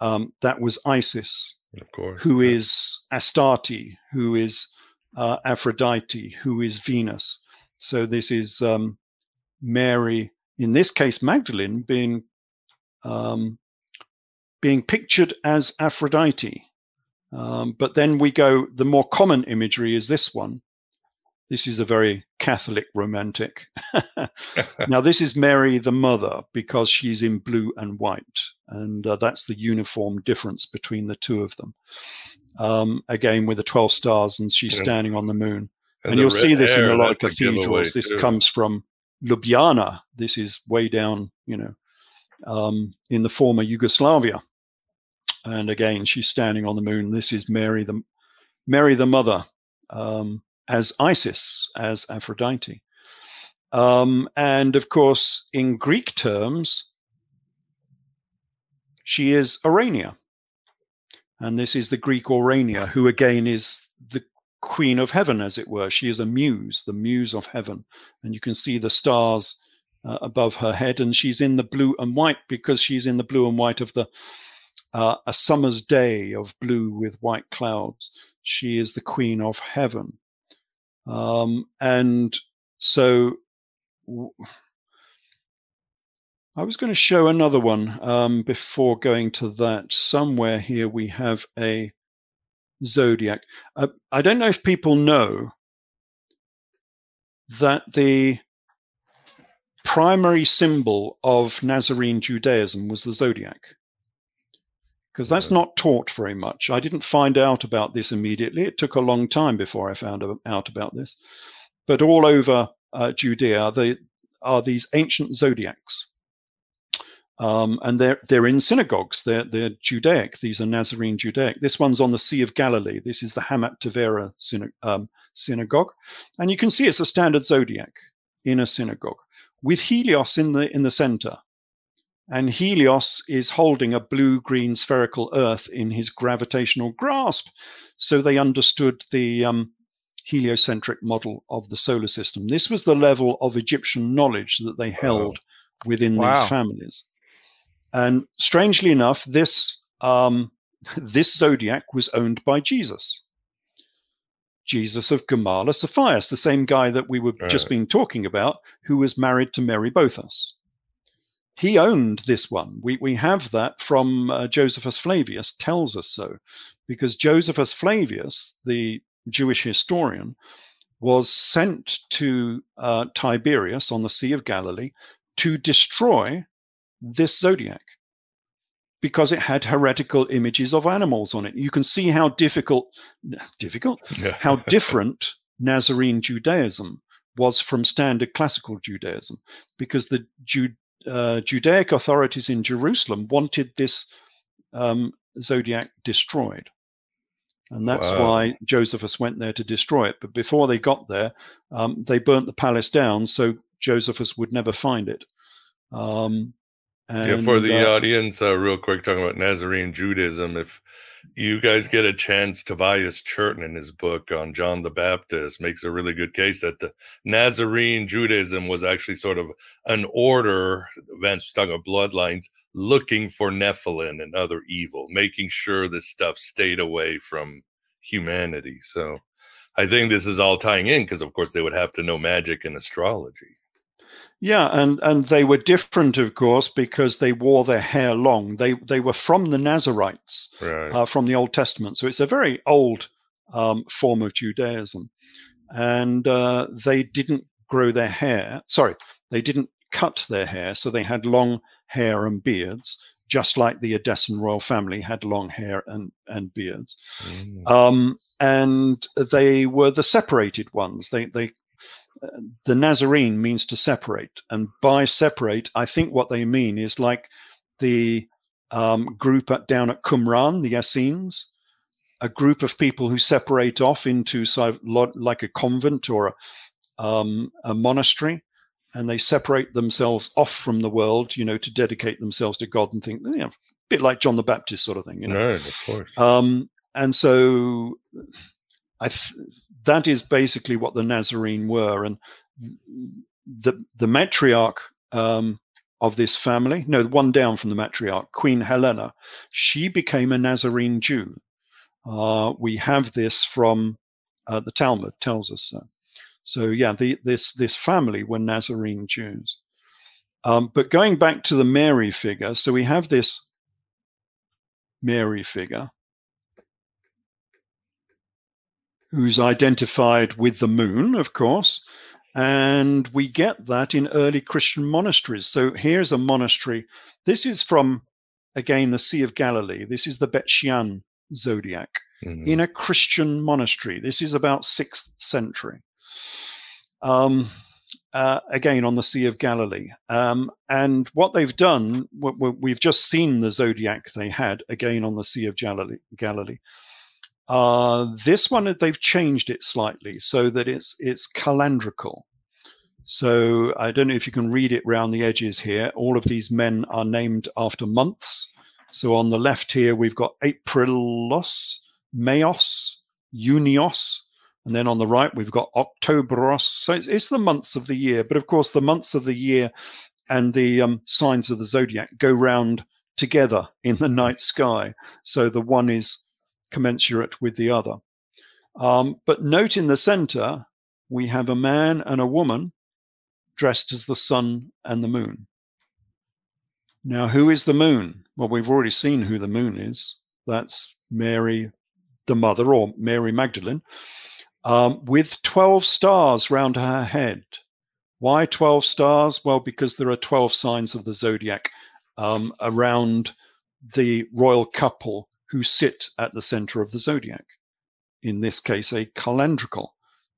Um, that was Isis, of course, who yeah. is Astarte, who is uh, Aphrodite, who is Venus. So this is um, Mary, in this case Magdalene, being um, being pictured as Aphrodite. Um, but then we go, the more common imagery is this one. This is a very Catholic romantic. Now, this is Mary the mother, because she's in blue and white. And uh, that's the uniform difference between the two of them. Um, again, with the twelve stars, and she's yeah. standing on the moon. And, and the you'll see this in a lot of cathedrals. This too. comes from Ljubljana. This is way down, you know, um, in the former Yugoslavia. And again, she's standing on the moon. This is Mary the, Mary the mother. Um, as Isis, as Aphrodite. Um, and, of course, in Greek terms, she is Urania. And this is the Greek Urania, who, again, is the queen of heaven, as it were. She is a muse, the muse of heaven. And you can see the stars uh, above her head, and she's in the blue and white because she's in the blue and white of the uh, a summer's day of blue with white clouds. She is the queen of heaven. Um, and so w- I was going to show another one um, before going to that. Somewhere here we have a zodiac. Uh, I don't know if people know that the primary symbol of Nazarene Judaism was the zodiac, because that's not taught very much. I didn't find out about this immediately. It took a long time before I found out about this. But all over uh, Judea, they are these ancient zodiacs. Um, and they're, they're in synagogues. They're, they're Judaic. These are Nazarene Judaic. This one's on the Sea of Galilee. This is the Hamat Tavera syna- um, synagogue. And you can see it's a standard zodiac in a synagogue, with Helios in the in the center. And Helios is holding a blue-green spherical earth in his gravitational grasp. So they understood the um, heliocentric model of the solar system. This was the level of Egyptian knowledge that they held oh. within wow. these families. And strangely enough, this, um, this zodiac was owned by Jesus. Jesus of Gamala, Cephas, the same guy that we were right. just been talking about, who was married to Mary Boethus. He owned this one. We we have that from uh, Josephus Flavius tells us so, because Josephus Flavius, the Jewish historian, was sent to uh, Tiberias on the Sea of Galilee to destroy this zodiac because it had heretical images of animals on it. You can see how difficult, difficult, yeah. how different Nazarene Judaism was from standard classical Judaism, because the Jude. Uh, Judaic authorities in Jerusalem wanted this um, zodiac destroyed. And that's wow. why Josephus went there to destroy it. But before they got there, um, they burnt the palace down so Josephus would never find it. Um, and, yeah, for the uh, audience, uh, real quick, talking about Nazarene Judaism, if you guys get a chance, Tobias Churton in his book on John the Baptist makes a really good case that the Nazarene Judaism was actually sort of an order, Vance was talking about bloodlines, looking for Nephilim and other evil, making sure this stuff stayed away from humanity. So I think this is all tying in because, of course, they would have to know magic and astrology. Yeah, and, and they were different, of course, because they wore their hair long. They they were from the Nazarites, right. uh, from the Old Testament. So it's a very old um, form of Judaism. And uh, they didn't grow their hair. Sorry, they didn't cut their hair. So they had long hair and beards, just like the Edessan royal family had long hair and, and beards. Mm. Um, and they were the separated ones. They they. The Nazarene means to separate, and by separate, I think what they mean is like the um, group at, down at Qumran, the Essenes, a group of people who separate off into sort of like a convent or a, um, a monastery, and they separate themselves off from the world, you know, to dedicate themselves to God and think, you know, a bit like John the Baptist sort of thing, you know. Right, of course. Um, and so I th- that is basically what the Nazarene were. And the the matriarch um, of this family, no, one down from the matriarch, Queen Helena, she became a Nazarene Jew. Uh, we have this from uh, the Talmud tells us so. So yeah, the, this this family were Nazarene Jews. Um, but going back to the Mary figure, so we have this Mary figure who's identified with the moon, of course, and we get that in early Christian monasteries. So here's a monastery. This is from, again, the Sea of Galilee. This is the Bet Shean zodiac, mm-hmm. in a Christian monastery. This is about sixth century. Um, uh, again, on the Sea of Galilee. Um, and what they've done, w- w- we've just seen the zodiac they had, again, on the Sea of Galilee. Galilee. Uh, this one, they've changed it slightly so that it's it's calendrical. So I don't know if you can read it round the edges here. All of these men are named after months. So on the left here, we've got Aprilos, Mayos, Junios, and then on the right, we've got Octoberos. So it's, it's the months of the year. But of course, the months of the year and the um, signs of the zodiac go round together in the night sky. So the one is commensurate with the other. Um, but note in the center, we have a man and a woman dressed as the sun and the moon. Now, who is the moon? Well, we've already seen who the moon is. That's Mary, the mother, or Mary Magdalene, um, with twelve stars round her head. Why twelve stars? Well, because there are twelve signs of the zodiac um, around the royal couple who sit at the center of the zodiac. In this case, a calendrical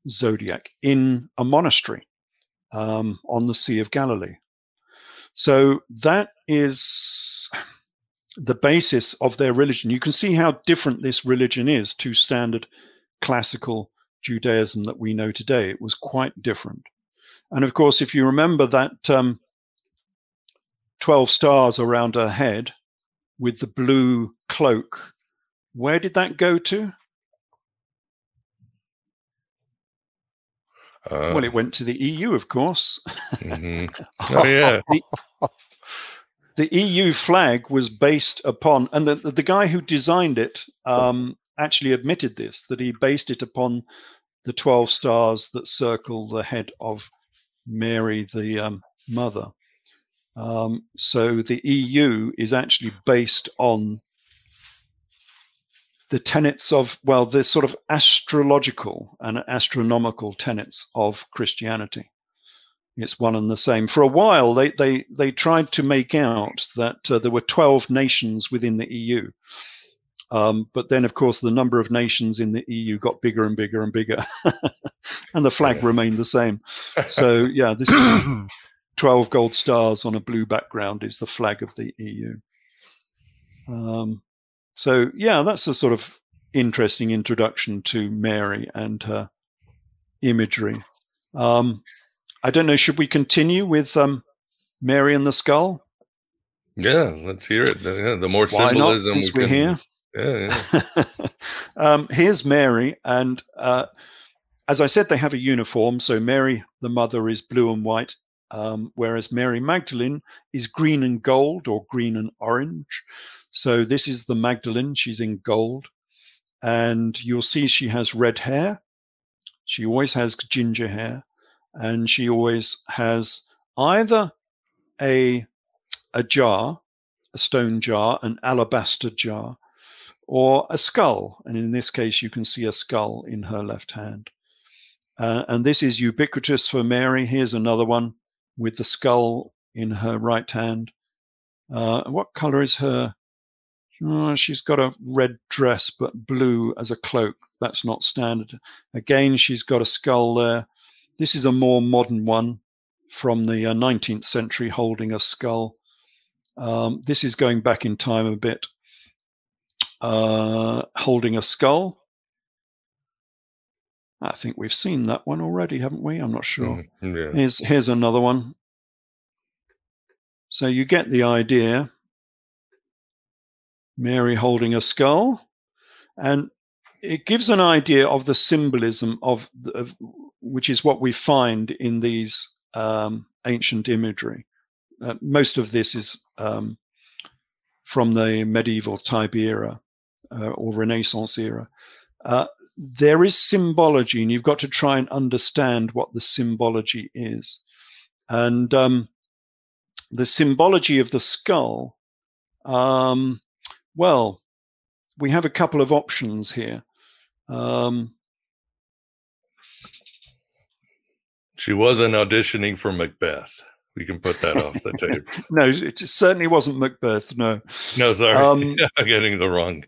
zodiac in a monastery um, on the Sea of Galilee. So that is the basis of their religion. You can see how different this religion is to standard classical Judaism that we know today. It was quite different. And of course, if you remember that um, twelve stars around her head with the blue cloak, where did that go to? Uh, well, it went to the E U, of course. Mm-hmm. Oh, yeah. the, the E U flag was based upon, and the, the guy who designed it um, actually admitted this, that he based it upon the twelve stars that circle the head of Mary, the um, mother. Um, so the E U is actually based on the tenets of, well, the sort of astrological and astronomical tenets of Christianity. It's one and the same. For a while, they they, they tried to make out that uh, there were twelve nations within the E U. Um, but then, of course, the number of nations in the E U got bigger and bigger and bigger. And the flag yeah. remained the same. So, yeah, this is twelve gold stars on a blue background is the flag of the E U. Um, so, yeah, that's a sort of interesting introduction to Mary and her imagery. Um, I don't know, should we continue with um, Mary and the skull? Yeah, let's hear it. Yeah, the more Why symbolism not, we we're can... here. Yeah, yeah. um, here's Mary, and uh, as I said, they have a uniform. So Mary, the mother, is blue and white. Um, whereas Mary Magdalene is green and gold or green and orange. So this is the Magdalene. She's in gold. And you'll see she has red hair. She always has ginger hair. And she always has either a, a jar, a stone jar, an alabaster jar, or a skull. And in this case, you can see a skull in her left hand. Uh, and this is ubiquitous for Mary. Here's another one with the skull in her right hand. Uh, what color is her? Oh, she's got a red dress, but blue as a cloak. That's not standard. Again, she's got a skull there. This is a more modern one from the uh, nineteenth century holding a skull. Um, this is going back in time a bit. Uh, holding a skull. I think we've seen that one already, haven't we? I'm not sure. Mm, yeah. Here's here's another one. So you get the idea. Mary holding a skull, and it gives an idea of the symbolism of, of which is what we find in these um, ancient imagery. Uh, most of this is um, from the medieval type era uh, or Renaissance era. Uh, there is symbology, and you've got to try and understand what the symbology is. And um, the symbology of the skull, um, well, we have a couple of options here. Um, she wasn't auditioning for Macbeth. We can put that off the table. No, it certainly wasn't Macbeth, no. No, sorry. Um, I'm getting the wrong.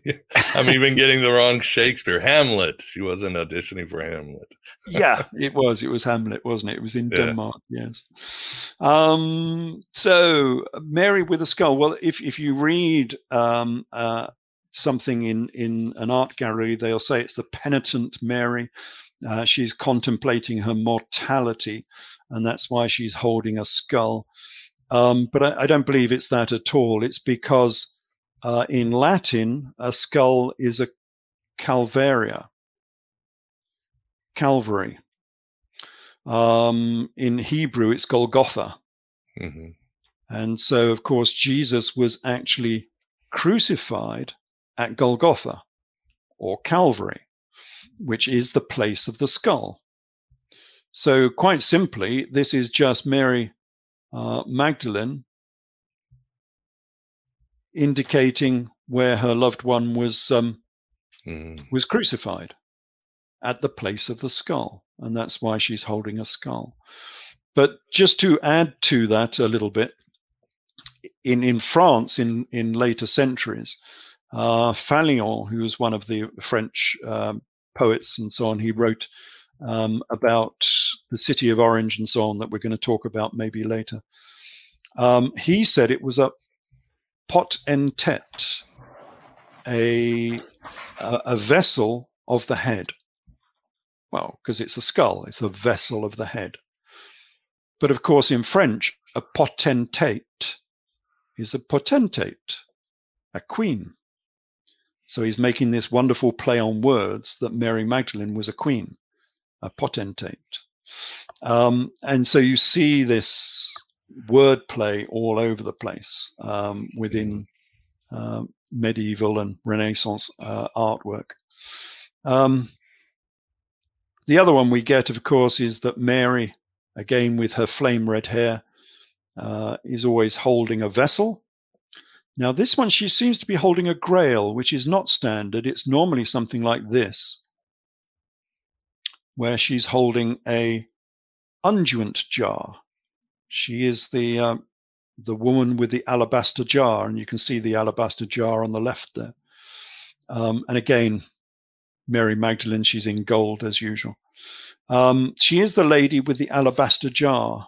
I'm even getting the wrong Shakespeare. Hamlet. She wasn't auditioning for Hamlet. Yeah, it was. It was Hamlet, wasn't it? It was in yeah. Denmark, yes. Um, so, Mary with a skull. Well, if, if you read um, uh, something in, in an art gallery, they'll say it's the penitent Mary. Uh, she's contemplating her mortality, and that's why she's holding a skull. Um, but I, I don't believe it's that at all. It's because uh, in Latin, a skull is a calvaria, Calvary. Um, in Hebrew, it's Golgotha. Mm-hmm. And so, of course, Jesus was actually crucified at Golgotha or Calvary, which is the place of the skull. So quite simply, this is just Mary uh, Magdalene indicating where her loved one was um, mm. was crucified, at the place of the skull, and that's why she's holding a skull. But just to add to that a little bit, in in France in in later centuries, uh, Falion, who was one of the French um, poets and so on, he wrote um, about the city of Orange and so on, that we're going to talk about maybe later. Um, he said it was a pot en tête, a, a, a vessel of the head. Well, because it's a skull, it's a vessel of the head. But of course, in French, a potentate is a potentate, a queen. So he's making this wonderful play on words that Mary Magdalene was a queen, a potentate. Um, and so you see this wordplay all over the place um, within uh, medieval and Renaissance uh, artwork. Um, the other one we get, of course, is that Mary, again with her flame red hair, uh, is always holding a vessel. Now, this one, she seems to be holding a grail, which is not standard. It's normally something like this, where she's holding a unguent jar. She is the uh, the woman with the alabaster jar, and you can see the alabaster jar on the left there. Um, and again, Mary Magdalene, she's in gold as usual. Um, she is the lady with the alabaster jar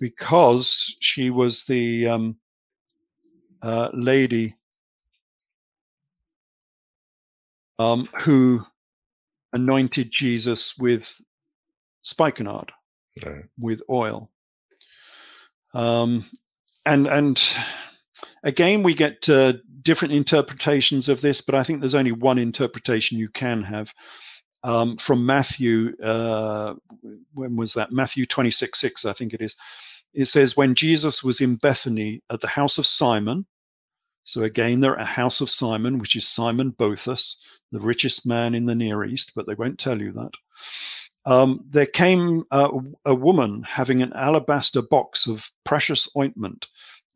because she was the... Um, Uh, lady um, who anointed Jesus with spikenard, right, with oil. Um, and and again, we get uh, different interpretations of this, but I think there's only one interpretation you can have. Um, from Matthew, uh, when was that? Matthew twenty-six six, I think it is. It says, when Jesus was in Bethany at the house of Simon, so again, they're at a house of Simon, which is Simon Boethus, the richest man in the Near East, but they won't tell you that. Um, there came a, a woman having an alabaster box of precious ointment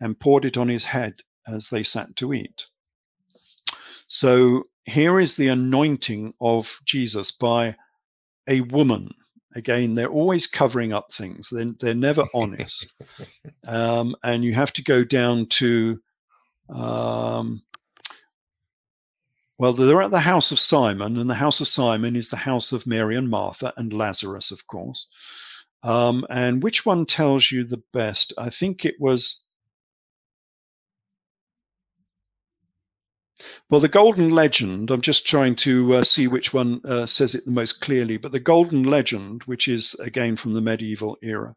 and poured it on his head as they sat to eat. So here is the anointing of Jesus by a woman. Again, they're always covering up things. They're, they're never honest. Um, and you have to go down to, um, well, they're at the house of Simon, and the house of Simon is the house of Mary and Martha and Lazarus, of course. Um, and which one tells you the best? I think it was Well, the Golden Legend, I'm just trying to uh, see which one uh, says it the most clearly, but the Golden Legend, which is again from the medieval era,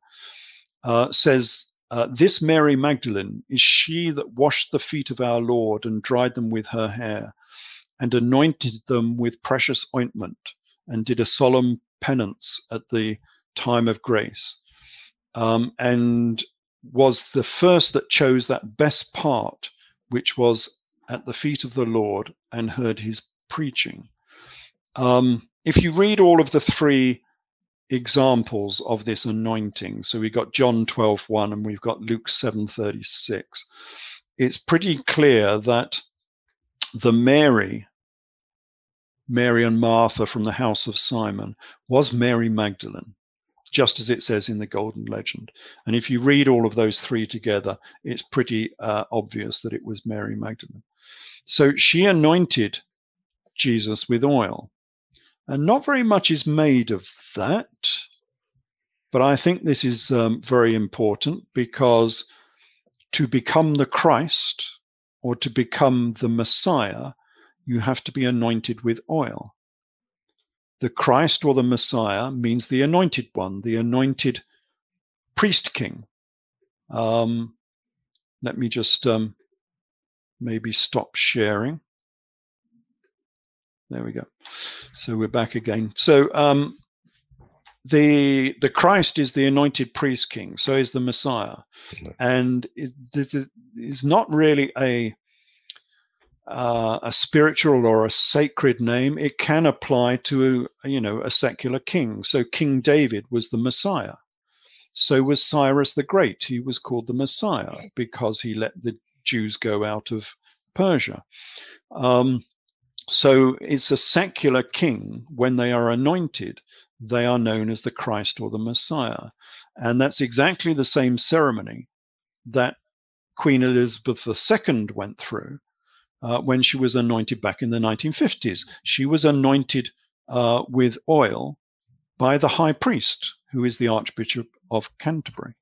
uh, says, uh, this Mary Magdalene is she that washed the feet of our Lord and dried them with her hair and anointed them with precious ointment and did a solemn penance at the time of grace, um, and was the first that chose that best part, which was at the feet of the Lord and heard his preaching. Um, if you read all of the three examples of this anointing, so we've got John twelve one and we've got Luke seven thirty-six, it's pretty clear that the Mary, Mary and Martha from the house of Simon, was Mary Magdalene, just as it says in the Golden Legend. And if you read all of those three together, it's pretty uh, obvious that it was Mary Magdalene. So she anointed Jesus with oil. And not very much is made of that. But I think this is um, very important, because to become the Christ or to become the Messiah, you have to be anointed with oil. The Christ or the Messiah means the anointed one, the anointed priest king. Um, let me just um, maybe stop sharing. There we go. So we're back again. So um, the the Christ is the anointed priest king. So is the Messiah, and it, it is not really a Uh, a spiritual or a sacred name. It can apply to, you know, a secular king. So King David was the Messiah. So was Cyrus the Great. He was called the Messiah because he let the Jews go out of Persia. Um, so it's a secular king. When they are anointed, they are known as the Christ or the Messiah. And that's exactly the same ceremony that Queen Elizabeth the Second went through Uh, when she was anointed back in the nineteen fifties. She was anointed uh, with oil by the high priest, who is the Archbishop of Canterbury.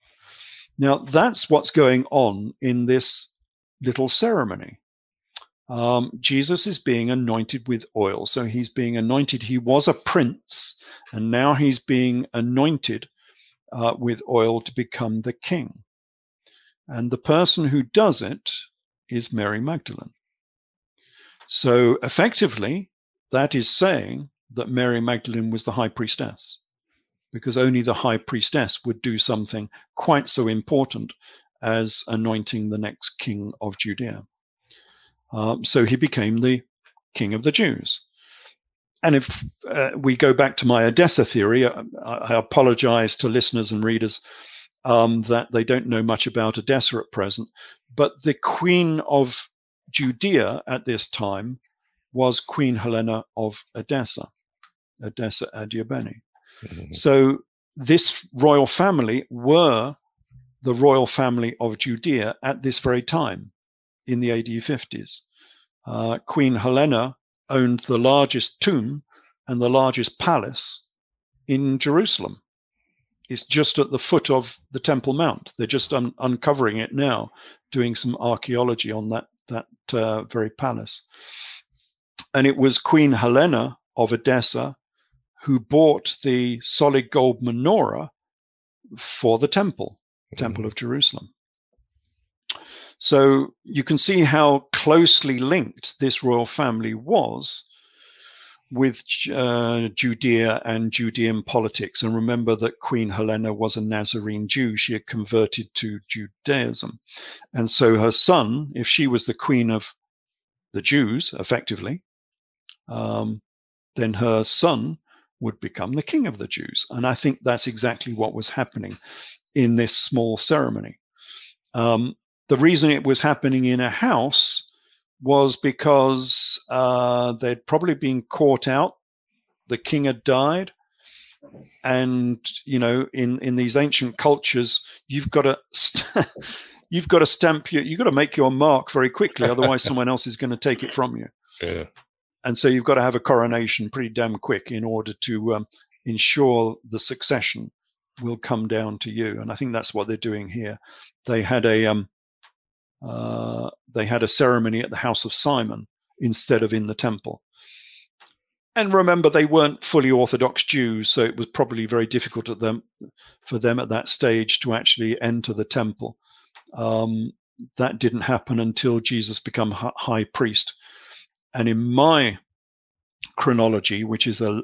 Now, that's what's going on in this little ceremony. Um, Jesus is being anointed with oil. So he's being anointed. He was a prince, and now he's being anointed uh, with oil to become the king. And the person who does it is Mary Magdalene. So effectively, that is saying that Mary Magdalene was the high priestess, because only the high priestess would do something quite so important as anointing the next king of Judea. Um, so he became the king of the Jews. And if uh, we go back to my Edessa theory, I, I apologize to listeners and readers um, that they don't know much about Edessa at present, but the queen of Judea at this time was Queen Helena of Edessa, Edessa Adiabene. Mm-hmm. So this royal family were the royal family of Judea at this very time in the A D fifties. Uh, Queen Helena owned the largest tomb and the largest palace in Jerusalem. It's just at the foot of the Temple Mount. They're just un- uncovering it now, doing some archaeology on that that uh, very palace. And it was Queen Helena of Edessa who bought the solid gold menorah for the temple, mm-hmm. Temple of Jerusalem. So you can see how closely linked this royal family was with uh, Judea and Judean politics. And remember that Queen Helena was a Nazarene Jew. She had converted to Judaism. And so her son, if she was the queen of the Jews, effectively, um, then her son would become the king of the Jews. And I think that's exactly what was happening in this small ceremony. Um, the reason it was happening in a house was because uh, they'd probably been caught out. The king had died. And, you know, in, in these ancient cultures, you've got to st- you've got to stamp your, you've got to make your mark very quickly. Otherwise, someone else is going to take it from you. Yeah. And so you've got to have a coronation pretty damn quick in order to um, ensure the succession will come down to you. And I think that's what they're doing here. They had a... Um, Uh, they had a ceremony at the house of Simon instead of in the temple. And remember, they weren't fully Orthodox Jews, so it was probably very difficult at them, for them at that stage to actually enter the temple. Um, that didn't happen until Jesus became high priest. And in my chronology, which is a,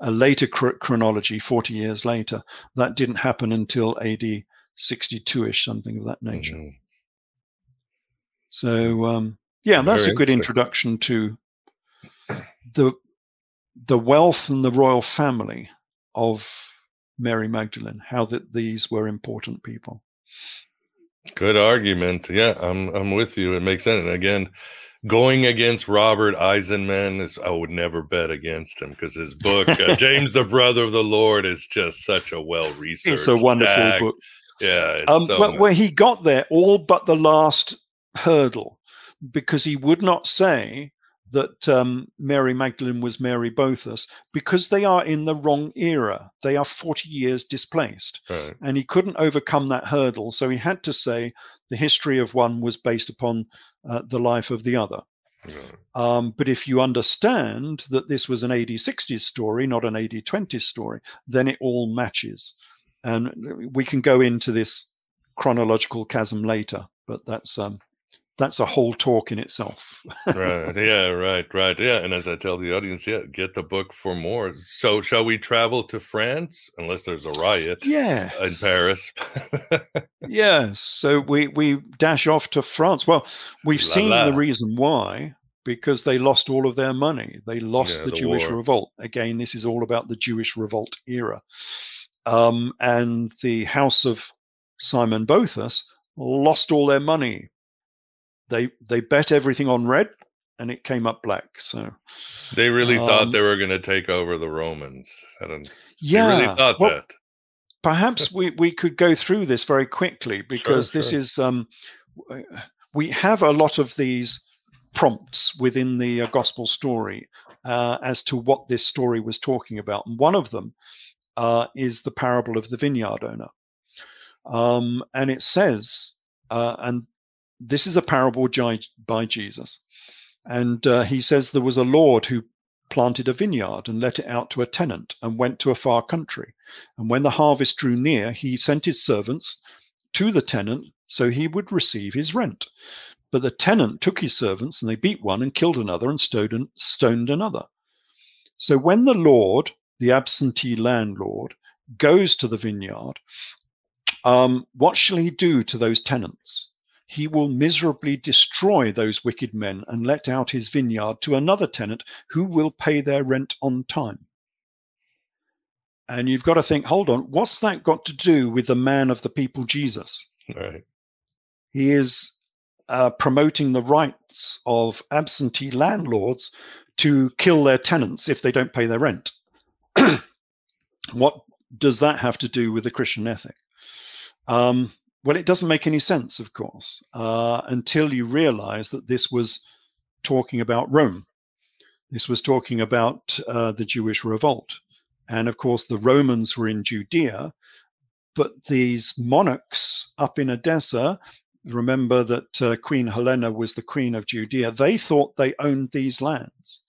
a later chronology, forty years later, that didn't happen until A D sixty-two-ish, something of that nature. Mm-hmm. So, um, yeah, that's Very a good introduction to the the wealth and the royal family of Mary Magdalene, how that these were important people. Good argument. Yeah, I'm I'm with you. It makes sense. And again, going against Robert Eisenman is, I would never bet against him, because his book, uh, James, the Brother of the Lord, is just such a well-researched It's a wonderful tag. book. Yeah. It's um, so but where he got there, all but the last hurdle, because he would not say that um, Mary Magdalene was Mary Boethus, because they are in the wrong era. They are forty years displaced. Right. And he couldn't overcome that hurdle. So he had to say the history of one was based upon uh, the life of the other. Right. Um, but if you understand that this was an A D sixties story, not an A D twenties story, then it all matches. And we can go into this chronological chasm later, but that's... Um, That's a whole talk in itself. Right. Yeah, right, right. Yeah. And as I tell the audience, yeah, get the book for more. So shall we travel to France? Unless there's a riot yes. in Paris. Yes. So we, we dash off to France. Well, we've la, seen la. the reason why, because they lost all of their money. They lost yeah, the, the Jewish war. revolt. Again, this is all about the Jewish revolt era. Um, and the house of Simon Boethus lost all their money. They they bet everything on red, and it came up black. So they really um, thought they were going to take over the Romans. I don't. Yeah, they really thought well, that. Perhaps we, we could go through this very quickly, because sure, this sure. is um, we have a lot of these prompts within the uh, gospel story uh, as to what this story was talking about, and one of them uh, is the parable of the vineyard owner, um, and it says uh, and. This is a parable by Jesus. And uh, he says there was a lord who planted a vineyard and let it out to a tenant and went to a far country. And when the harvest drew near, he sent his servants to the tenant so he would receive his rent. But the tenant took his servants, and they beat one and killed another and stoned another. So when the lord, the absentee landlord, goes to the vineyard, um, what shall he do to those tenants? He will miserably destroy those wicked men and let out his vineyard to another tenant who will pay their rent on time. And you've got to think, hold on, what's that got to do with the man of the people, Jesus? Right. He is uh, promoting the rights of absentee landlords to kill their tenants if they don't pay their rent. What does that have to do with the Christian ethic? Um, Well, it doesn't make any sense, of course, uh, until you realize that this was talking about Rome. This was talking about uh, the Jewish revolt. And, of course, the Romans were in Judea, but these monarchs up in Edessa, remember that uh, Queen Helena was the queen of Judea, they thought they owned these lands.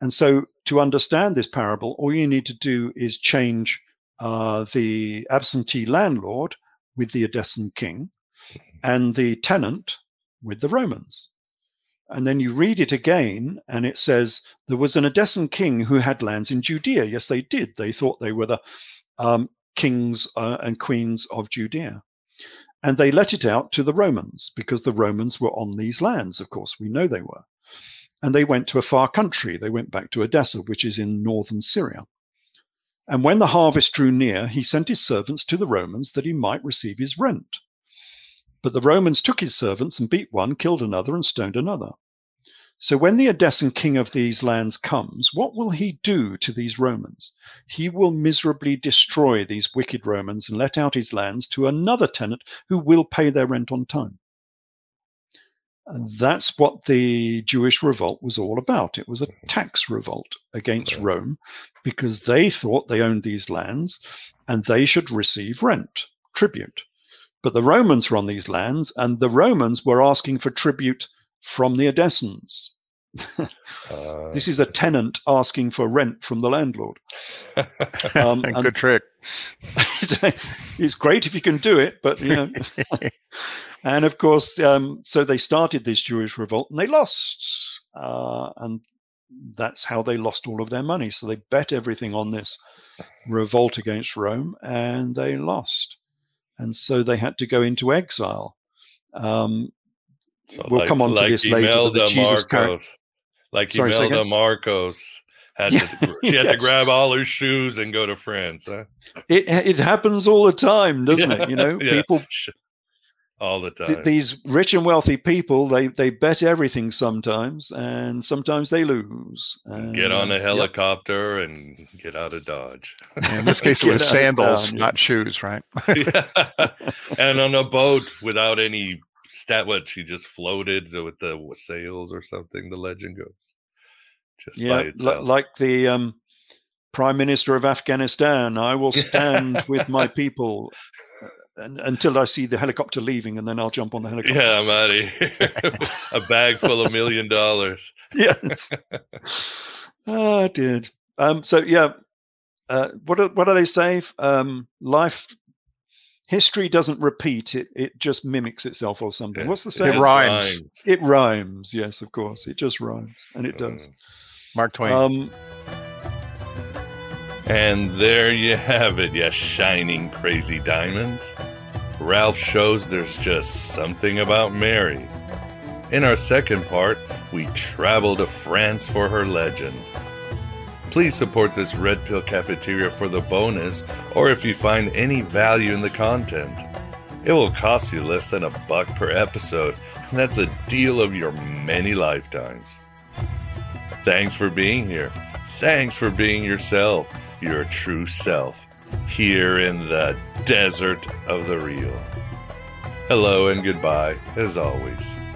And so to understand this parable, all you need to do is change uh, the absentee landlord with the Edessan king, and the tenant with the Romans. And then you read it again, and it says, there was an Edessan king who had lands in Judea. Yes, they did. They thought they were the um, kings uh, and queens of Judea. And they let it out to the Romans, because the Romans were on these lands. Of course, we know they were. And they went to a far country. They went back to Edessa, which is in northern Syria. And when the harvest drew near, he sent his servants to the Romans that he might receive his rent. But the Romans took his servants and beat one, killed another, and stoned another. So when the Edessan king of these lands comes, what will he do to these Romans? He will miserably destroy these wicked Romans and let out his lands to another tenant who will pay their rent on time. And that's what the Jewish revolt was all about. It was a tax revolt against yeah. Rome, because they thought they owned these lands and they should receive rent, tribute. But the Romans were on these lands, and the Romans were asking for tribute from the Edessans. uh, this is a tenant asking for rent from the landlord. Um, and good trick. It's great if you can do it, but you know. And of course, um, so they started this Jewish revolt, and they lost, uh, and that's how they lost all of their money. So they bet everything on this revolt against Rome, and they lost, and so they had to go into exile. Um, so we'll like, come on like to this later. The Jesus character. Like Sorry, Imelda Marcos had, yeah, to, she had yes. to grab all her shoes and go to France. Huh? It it happens all the time, doesn't yeah. it? You know, yeah. people all the time. Th- these rich and wealthy people, they they bet everything sometimes, and sometimes they lose. And, get on a helicopter yeah. and get out of Dodge. Yeah, in this case, it was sandals, town, not yeah. shoes, right? yeah. And on a boat without any. Stat what she just floated with the sails or something. The legend goes, just yeah, by l- like the um, Prime Minister of Afghanistan. I will stand with my people and, until I see the helicopter leaving, and then I'll jump on the helicopter. Yeah, I'm out of here. A bag full of million dollars. Yes, oh, I did. Um, so yeah, uh, what do, what do they say? Um, life. History doesn't repeat, it it just mimics itself or something. What's the saying? It rhymes. rhymes. It rhymes, yes, of course. It just rhymes, and it does. Mark Twain. Um, and there you have it, you shining crazy diamonds. Ralph shows there's just something about Mary. In our second part, we travel to France for her legend. Please support this Red Pill Cafeteria for the bonus, or if you find any value in the content. It will cost you less than a buck per episode, and that's a deal of your many lifetimes. Thanks for being here. Thanks for being yourself, your true self, here in the desert of the real. Hello and goodbye, as always.